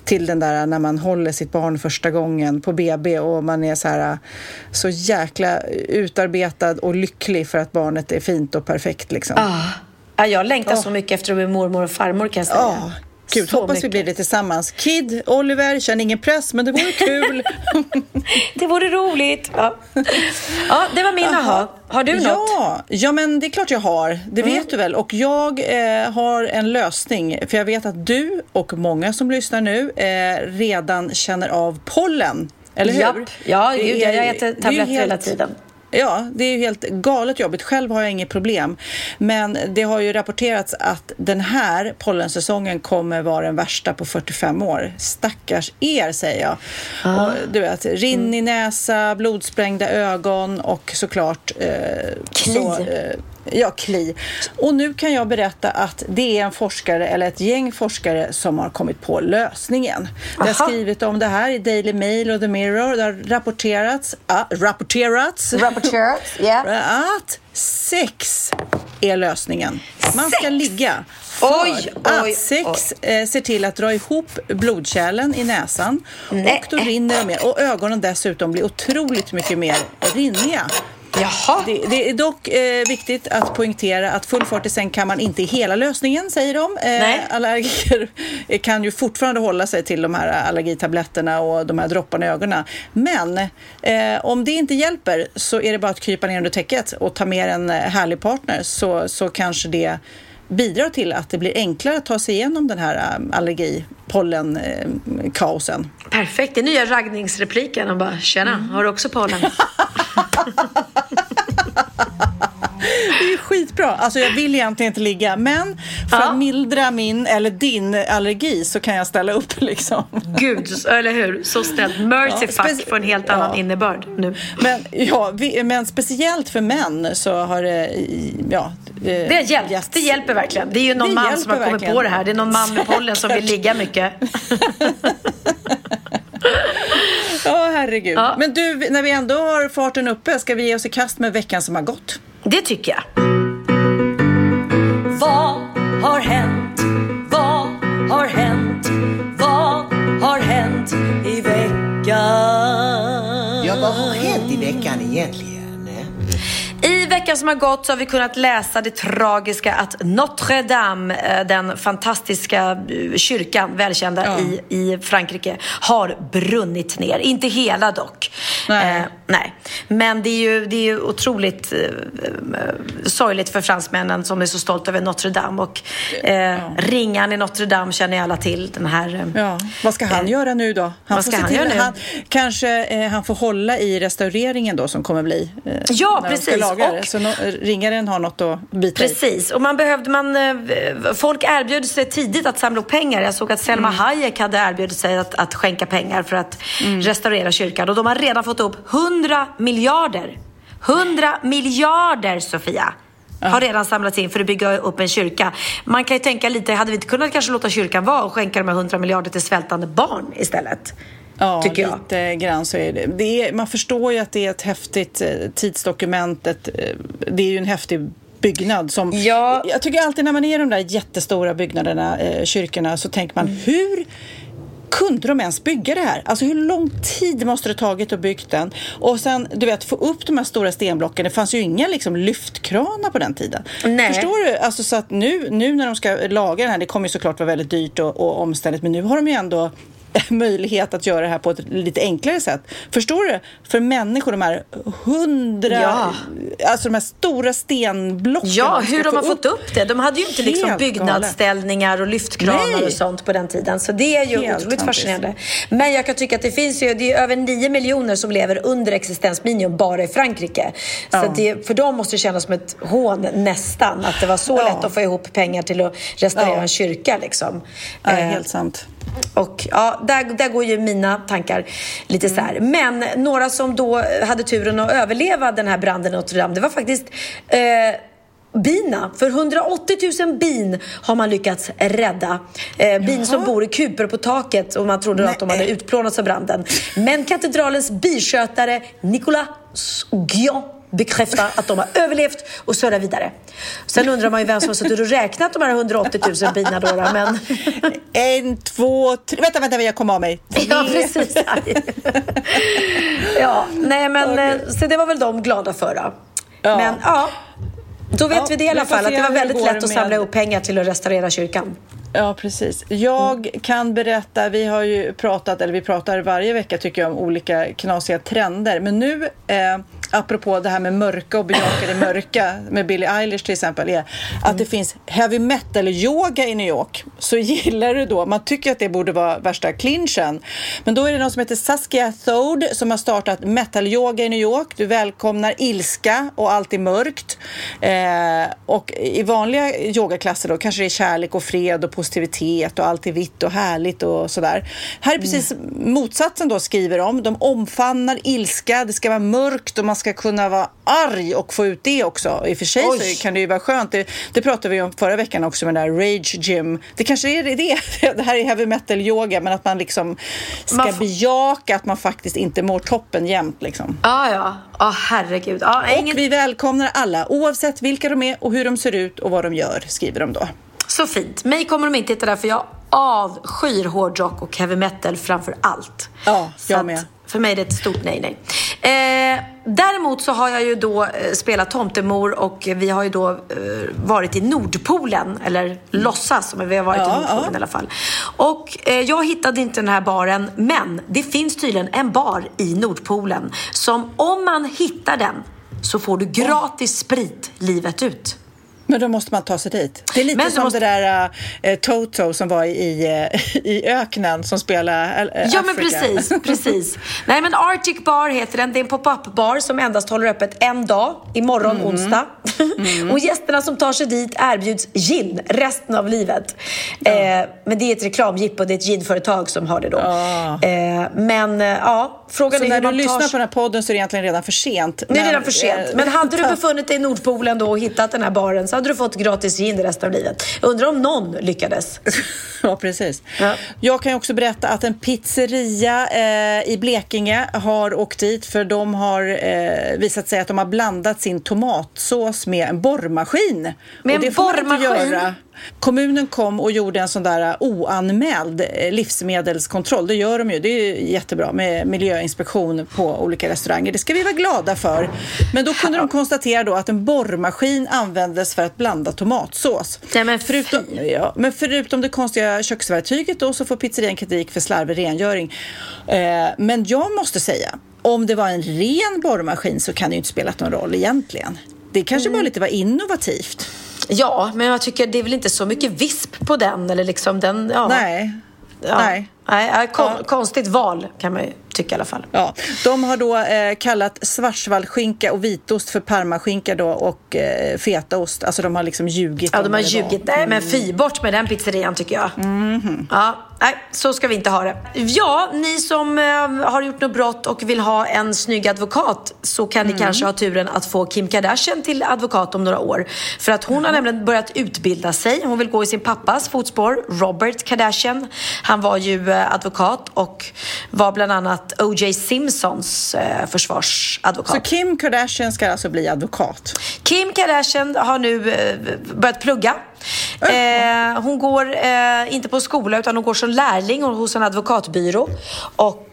till den där, när man håller sitt barn första gången på BB och man är så här så jäkla utarbetad och lycklig för att barnet är fint och perfekt liksom. Ja, jag längtar så mycket efter att bli mormor och farmor, kan jag säga. Gud, hoppas mycket. Vi blir det tillsammans. Kid, Oliver, känner ingen press, men det vore kul. Det vore roligt. Ja, det var min. Har du något? Ja, men det är klart jag har. Det vet du väl. Och jag har en lösning. För jag vet att du och många som lyssnar nu redan känner av pollen. Eller hur? Ja, jag äter tabletter hela tiden. Ja, det är ju helt galet jobbigt. Själv har jag inget problem. Men det har ju rapporterats att den här pollensäsongen kommer vara den värsta på 45 år. Stackars er, säger jag. Och, du vet, rinn i näsa, blodsprängda ögon och såklart... kli. Och nu kan jag berätta att det är en forskare, eller ett gäng forskare, som har kommit på lösningen. Det har skrivit om det här i Daily Mail och The Mirror. Det har rapporterats att sex är lösningen. Man ska ligga för att sex ser till att dra ihop blodkärlen i näsan. Och då rinner mer. Och ögonen dessutom blir otroligt mycket mer rinniga. Det är dock viktigt att poängtera att full fart i säng kan man inte i hela lösningen, säger de. Allergiker kan ju fortfarande hålla sig till de här allergitabletterna och de här dropparna i ögonen. Men om det inte hjälper så är det bara att krypa ner under täcket och ta med en härlig partner, så kanske det bidrar till att det blir enklare att ta sig igenom den här allergipollenkaosen. Perfekt, det nya raggningsrepliken. Och bara, tjena, har du också pollen? Det är skitbra. Alltså jag vill egentligen inte ligga, men för att mildra min eller din allergi så kan jag ställa upp liksom. Gud, eller hur? Så snällt. Mercyfuck för en helt annan innebörd nu. Men speciellt för män så har det hjälpt. Det hjälper verkligen. Det är ju någon man som har kommit på det här. Det är någon man med pollen som vill ligga mycket. Herregud. Men du, när vi ändå har farten uppe, ska vi ge oss i kast med veckan som har gått? Det tycker jag. Vad har hänt? Vad har hänt? Vad har hänt i veckan? Ja, vad har hänt i veckan egentligen? I veckan som har gått så har vi kunnat läsa det tragiska att Notre Dame, den fantastiska kyrkan, välkända i Frankrike, har brunnit ner. Inte hela dock. Nej. Men det är ju otroligt sorgligt för fransmännen som är så stolta över Notre Dame. Och ringan i Notre Dame känner alla till. Den här, vad ska han göra nu då? Han får hålla i restaureringen då som kommer bli. Ja, precis. Så ringaren har något att bita i. Precis, och folk erbjöd sig tidigt att samla pengar. Jag såg att Selma Hayek hade erbjudit sig att skänka pengar för att restaurera kyrkan. Och de har redan fått upp 100 miljarder. 100 miljarder, Sofia, har redan samlats in för att bygga upp en kyrka. Man kan ju tänka lite, hade vi inte kunnat kanske låta kyrkan vara och skänka de här 100 miljarder till svältande barn istället? Ja, lite grann så är det. Man förstår ju att det är ett häftigt tidsdokument. Det är ju en häftig byggnad som... Ja. Jag tycker alltid när man är i de där jättestora byggnaderna, kyrkorna, så tänker man, hur kunde de ens bygga det här? Alltså hur lång tid måste det tagit att bygga den? Och sen, du vet, få upp de här stora stenblocken. Det fanns ju inga liksom lyftkranar på den tiden. Nej. Förstår du? Alltså så att nu när de ska laga den här, det kommer ju såklart vara väldigt dyrt och omständigt. Men nu har de ju ändå möjlighet att göra det här på ett lite enklare sätt. Förstår du? För människor, de här 100, alltså de här stora stenblocken. Ja, hur de har fått upp det. De hade ju inte liksom byggnadsställningar och lyftkranar och sånt på den tiden. Så det är ju helt otroligt fascinerande. Men jag kan tycka att det finns ju, det är över 9 miljoner som lever under existensminimum bara i Frankrike. Så att det, för dem måste det kännas som ett hån nästan. Att det var så lätt att få ihop pengar till att restaurera en kyrka liksom. Ja, helt sant. Och ja, där går ju mina tankar lite så här. Men några som då hade turen att överleva den här branden i Notre Dame, det var faktiskt bina. För 180 000 bin har man lyckats rädda. Bin som bor i kuper på taket och man trodde att de hade utplånats av branden. Men katedralens biskötare Nicolas Guillaume bekräftar att de har överlevt och sörar vidare. Sen undrar man ju vem som har suttit och räknat de här 180 000 bina då. Men... 1, 2, 3... Vänta, jag kommer av mig. Ja, precis. Ja, nej men... Okay. Så det var väl de glada för då. Ja. Men ja... Då vet vi det i alla fall, att det var väldigt lätt att samla ihop pengar till att restaurera kyrkan. Ja, precis. Jag kan berätta, vi har ju pratat, eller vi pratar varje vecka tycker jag, om olika knasiga trender. Men nu, apropå det här med mörka och bejakade mörka, med Billie Eilish till exempel, är att det finns heavy metal-yoga i New York. Så gillar du då, man tycker att det borde vara värsta clinchen. Men då är det någon som heter Saskia Thode som har startat metal-yoga i New York. Du välkomnar ilska och allt är mörkt. Och i vanliga yogaklasser då kanske det är kärlek och fred och positivitet och allt är vitt och härligt och sådär. Här är precis motsatsen då, skriver de. De omfamnar ilska, det ska vara mörkt och man ska kunna vara arg och få ut det också. I och för sig så kan det ju vara skönt. Det pratade vi om förra veckan också med den där Rage Gym. Det kanske är det. Det här är heavy metal yoga, men att man liksom ska bejaka att man faktiskt inte mår toppen jämt liksom. Herregud. Och vi välkomnar alla, oavsett vilka de är och hur de ser ut och vad de gör, skriver de då. Så fint. Mig kommer de inte hitta där, för jag avskyr hårdrock och heavy metal framför allt. Ja, jag med. För mig är det ett stort nej. Däremot så har jag ju då spelat tomtemor och vi har ju då varit i Nordpolen, eller låtsas, men vi har varit i Nordpolen i alla fall. Och jag hittade inte den här baren, men det finns tydligen en bar i Nordpolen som om man hittar den så får du gratis sprit livet ut. Men då måste man ta sig dit. Det är lite som det där Toto som var i öknen som spelade Afrika. Men precis. Nej, men Arctic Bar heter den. Det är en pop-up bar som endast håller öppet en dag, imorgon onsdag. Och gästerna som tar sig dit erbjuds gin resten av livet. Men det är ett reklamjippo och det är ett ginföretag som har det då. Frågan så är när du lyssnar på den här podden så är det egentligen redan för sent. Det är redan för sent. Men hade du befunnit dig i Nordpolen då och hittat den här baren så hade du fått gratis gin resten av livet. Undrar om någon lyckades. Ja, precis. Ja. Jag kan ju också berätta att en pizzeria i Blekinge har åkt dit, för de har visat sig att de har blandat sin tomatsås med en borrmaskin. Med en borrmaskin? Kommunen kom och gjorde en sån där oanmäld livsmedelskontroll. Det gör de ju, det är ju jättebra med miljöinspektion på olika restauranger. Det ska vi vara glada för. Men då kunde de konstatera då att en borrmaskin användes för att blanda tomatsås. Ja, men förutom det konstiga köksverktyget då, så får pizzerian kritik för slarvig rengöring. Men jag måste säga, om det var en ren borrmaskin så kan det ju inte spela någon roll egentligen. Det kanske bara lite var innovativt. Ja, men jag tycker det är väl inte så mycket visp på den eller liksom den. Ja. Nej. Konstigt val kan man ju tycka i alla fall. Ja, de har då kallat svartsvallskinka och vitost för parmaskinka då och fetaost. Alltså de har liksom ljugit. Ja, de har ljugit. Nej, men fy bort med den pizzerian tycker jag. Nej, så ska vi inte ha det. Ja, ni som har gjort något brott och vill ha en snygg advokat, så kan ni kanske ha turen att få Kim Kardashian till advokat om några år. För att hon har nämligen börjat utbilda sig. Hon vill gå i sin pappas fotspår, Robert Kardashian. Han var ju advokat och var bland annat O.J. Simpsons försvarsadvokat. Så Kim Kardashian ska alltså bli advokat? Kim Kardashian har nu börjat plugga. Hon går inte på skola utan hon går som lärling hos en advokatbyrå och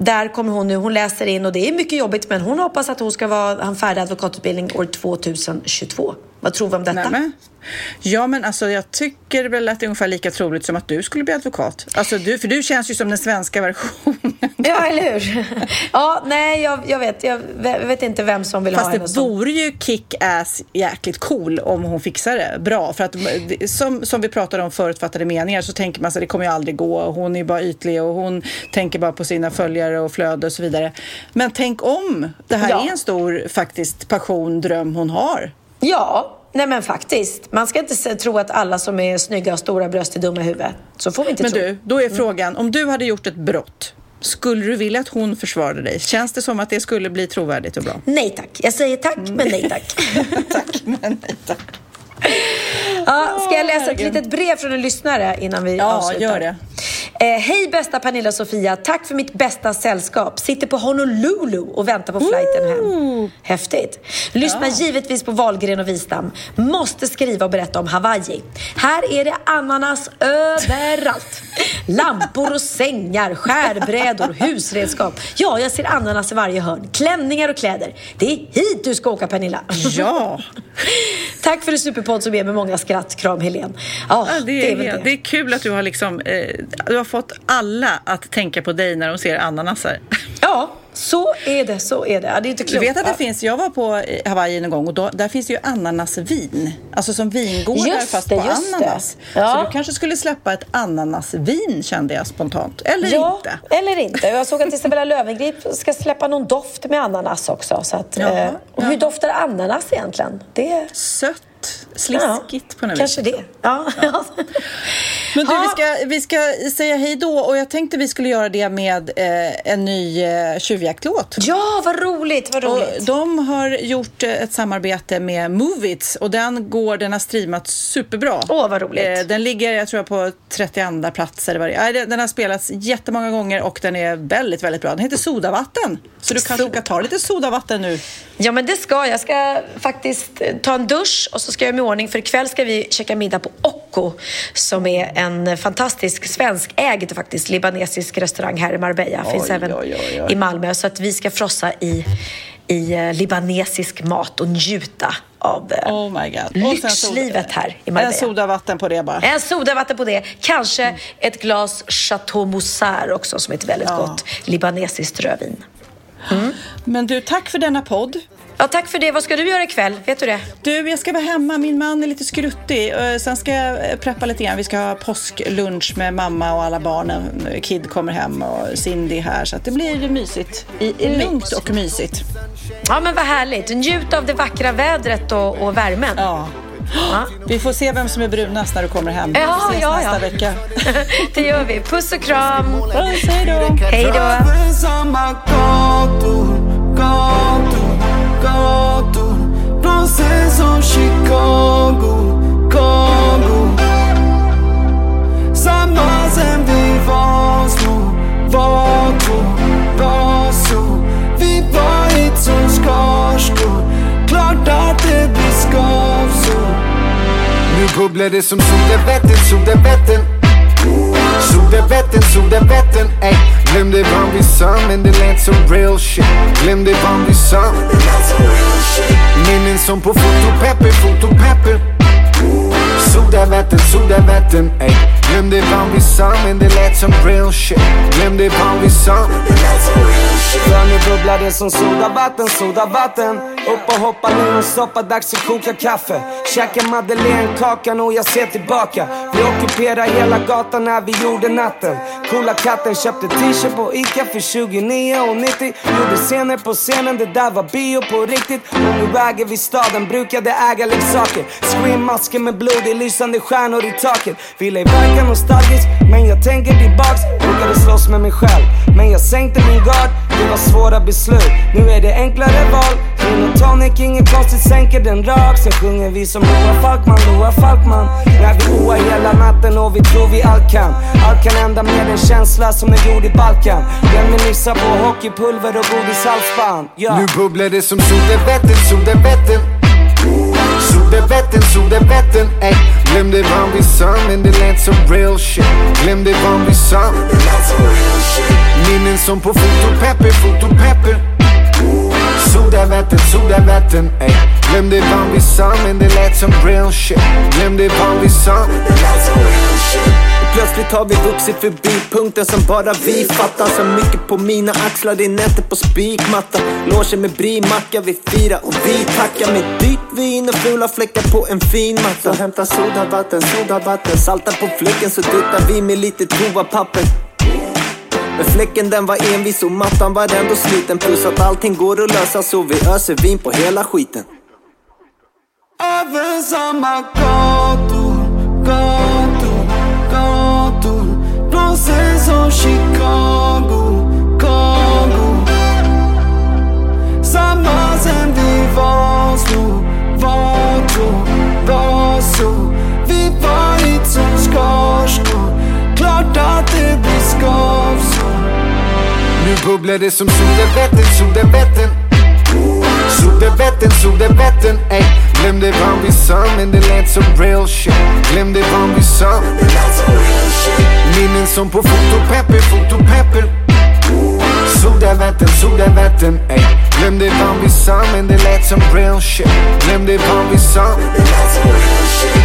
där kommer hon nu, hon läser in och det är mycket jobbigt, men hon hoppas att hon ska vara en färdig advokatutbildning år 2022. Vad tror vi om detta? Nej, men. Ja, men alltså jag tycker väl att det är ungefär lika troligt som att du skulle bli advokat. Alltså du, för du känns ju som den svenska versionen. Ja, eller hur? Ja, nej, jag vet inte vem som vill ha henne. Fast det vore ju kick-ass jäkligt cool om hon fixar det bra. För att som vi pratade om förutfattade meningar, så tänker man så, det kommer ju aldrig gå. Hon är bara ytlig och hon tänker bara på sina följare och flöde och så vidare. Men tänk om det här är en stor faktiskt passion, dröm hon har. Ja, nej men faktiskt. Man ska inte tro att alla som är snygga och stora bröst är dumma i huvudet. Så får vi inte tro. Men du, då är frågan, om du hade gjort ett brott, skulle du vilja att hon försvarade dig? Känns det som att det skulle bli trovärdigt och bra? Nej tack, jag säger tack, men nej tack. Tack, men nej tack. Ja, ska jag läsa ett litet brev från en lyssnare innan vi avslutar? Ja, gör det. Hej bästa Pernilla och Sofia, tack för mitt bästa sällskap. Sitter på Honolulu och väntar på flighten hem. Häftigt. Lyssnar givetvis på Wahlgren och Wistam. Måste skriva och berätta om Hawaii. Här är det ananas överallt. Lampor och sängar, skärbrädor, husredskap. Ja, jag ser ananas i varje hörn. Klänningar och kläder. Det är hit du ska åka, Pernilla. Ja. Tack för det superpodd som är med många skratt. Kram, Helene. Det är kul att du har liksom... Du har fått alla att tänka på dig när de ser ananaser. Ja, så är det, så är det. Det är inte klokt. Du vet att det finns, jag var på Hawaii någon gång och då, där finns det ju ananasvin. Alltså som vingårdar fast på ananas. Ja. Så du kanske skulle släppa ett ananasvin, kände jag spontant. Eller inte. Jag såg att Isabella Löwengrip ska släppa någon doft med ananas också. Så att, och hur doftar ananas egentligen? Det är... sött. Sliskigt på något kanske vis. Kanske det. Ja. Men du, vi ska säga hej då. Och jag tänkte vi skulle göra det med en ny tjuvjaktlåt. Ja, vad roligt, vad roligt. Och de har gjort ett samarbete med Movits. Och den har streamats superbra. Åh, vad roligt. Den ligger, jag tror, på 32 platser. Den har spelats jättemånga gånger. Och den är väldigt, väldigt bra. Den heter Sodavatten. Så du kanske ska ta lite sodavatten nu. Ja, men det ska jag. Jag ska faktiskt ta en dusch och så ska jag med ordning, för ikväll ska vi checka middag på Occo, som är en fantastisk svensk ägd faktiskt libanesisk restaurang här i Marbella. Finns även i Malmö, så att vi ska frossa i libanesisk mat och njuta av lyxlivet här i Marbella. En sodavatten på det bara. En sodavatten på det. Kanske ett glas Chateau Moussard också, som är ett väldigt gott libanesiskt rödvin. Mm. Men du, tack för denna podd. Ja, tack för det. Vad ska du göra ikväll? Vet du det? Du, jag ska vara hemma. Min man är lite skruttig. Sen ska jag preppa lite grann. Vi ska ha påsklunch med mamma och alla barnen. Kid kommer hem och Cindy här. Så att det blir mysigt. Lugnt och mysigt. Ja, men vad härligt. Njut av det vackra vädret och värmen. Ja. Ja. Vi får se vem som är brunast när du kommer hem. Vi ses nästa vecka. Det gör vi. Puss och kram. Puss, hej då. Go to Princess of Chicago. Some noise and devils to Voto. Viva it's on Scotch Go. Clouded discourse. Nu bubblar det som Sodavatten. Sodavatten, ey. Glöm det vad vi sa, men det lät som real shit. Glöm det vad vi sa, men det lät som real shit. Minnen som på fotopapper. Sodavatten, ey. Glöm det vad vi sa, men det lät som real shit. Glöm det vad vi sa, men det lät som real shit. För nu bubblar det som sodavatten. Upp och hoppa ner och soppa, dags att koka kaffe. Käka madeleinekakan och jag ser tillbaka. Vi ockuperade hela gatan när vi gjorde natten. Coola katten köpte t-shirt på Ica för 29,90. Gjorde scener på scenen, det där var bio på riktigt. Och nu äger vi staden, brukade äga leksaker. Screammasker med blod i lysande stjärnor i taket. Ville i verkan nostalgiskt, men jag tänker tillbaks. Brukade slåss med mig själv, men jag sänkte min gard. Det var svåra beslut, nu är det enklare val. Gin och tonic, inget konstigt, sänker den rak. Sen sjunger vi som Loa Falkman. När vi oar hela natten och vi tror vi allt kan hända med en känsla som den gjorde i Balkan. Den vi nissar på hockeypulver och godishalsband. Nu bubblar det som Sodavatten, ey. Glöm det vad vi sa, men det lät som real shit. Glöm det vad vi sa, men det lät som real shit. Minnen som på fotopapper. Sodavatten, Sodavatten, ey. Glöm det vad vi sa, men det lät som real shit. Glöm det vad vi sa, men det lät som real shit. Plötsligt har vi vuxit förbi punkten som bara vi fattar. Så mycket på mina axlar, det är nätet på spikmatta. Låsen med brimacka, vi firar och vi tackar med dyrt vin och fula fläckar på en fin matta. Så hämtar Sodavatten, Sodavatten, saltar på fläcken så duttar vi med lite toapapper. Men fläcken den var envis och mattan var ändå sliten. Plus att allting går att lösa så vi öser vin på hela skiten. Över samma gator, gator, gator. Blåser som Chicago, Chicago. Samma sen vi var så, var då, var så. Vi var hit som skarskor. Klart att det blir skavsår. Nu bubblar det som Sodavatten, Sodavatten. Sodavatten, Sodavatten, ey. Glöm det vad vi sa, men det lät som real shit. Glöm det vad vi sa, men det lät som real shit. Minnen som på fotopepper, fotopepper. Sodavatten, Sodavatten, ey. Glöm det vad vi sa, men det lät som real shit. Glöm det vad vi sa, men det lät som real shit.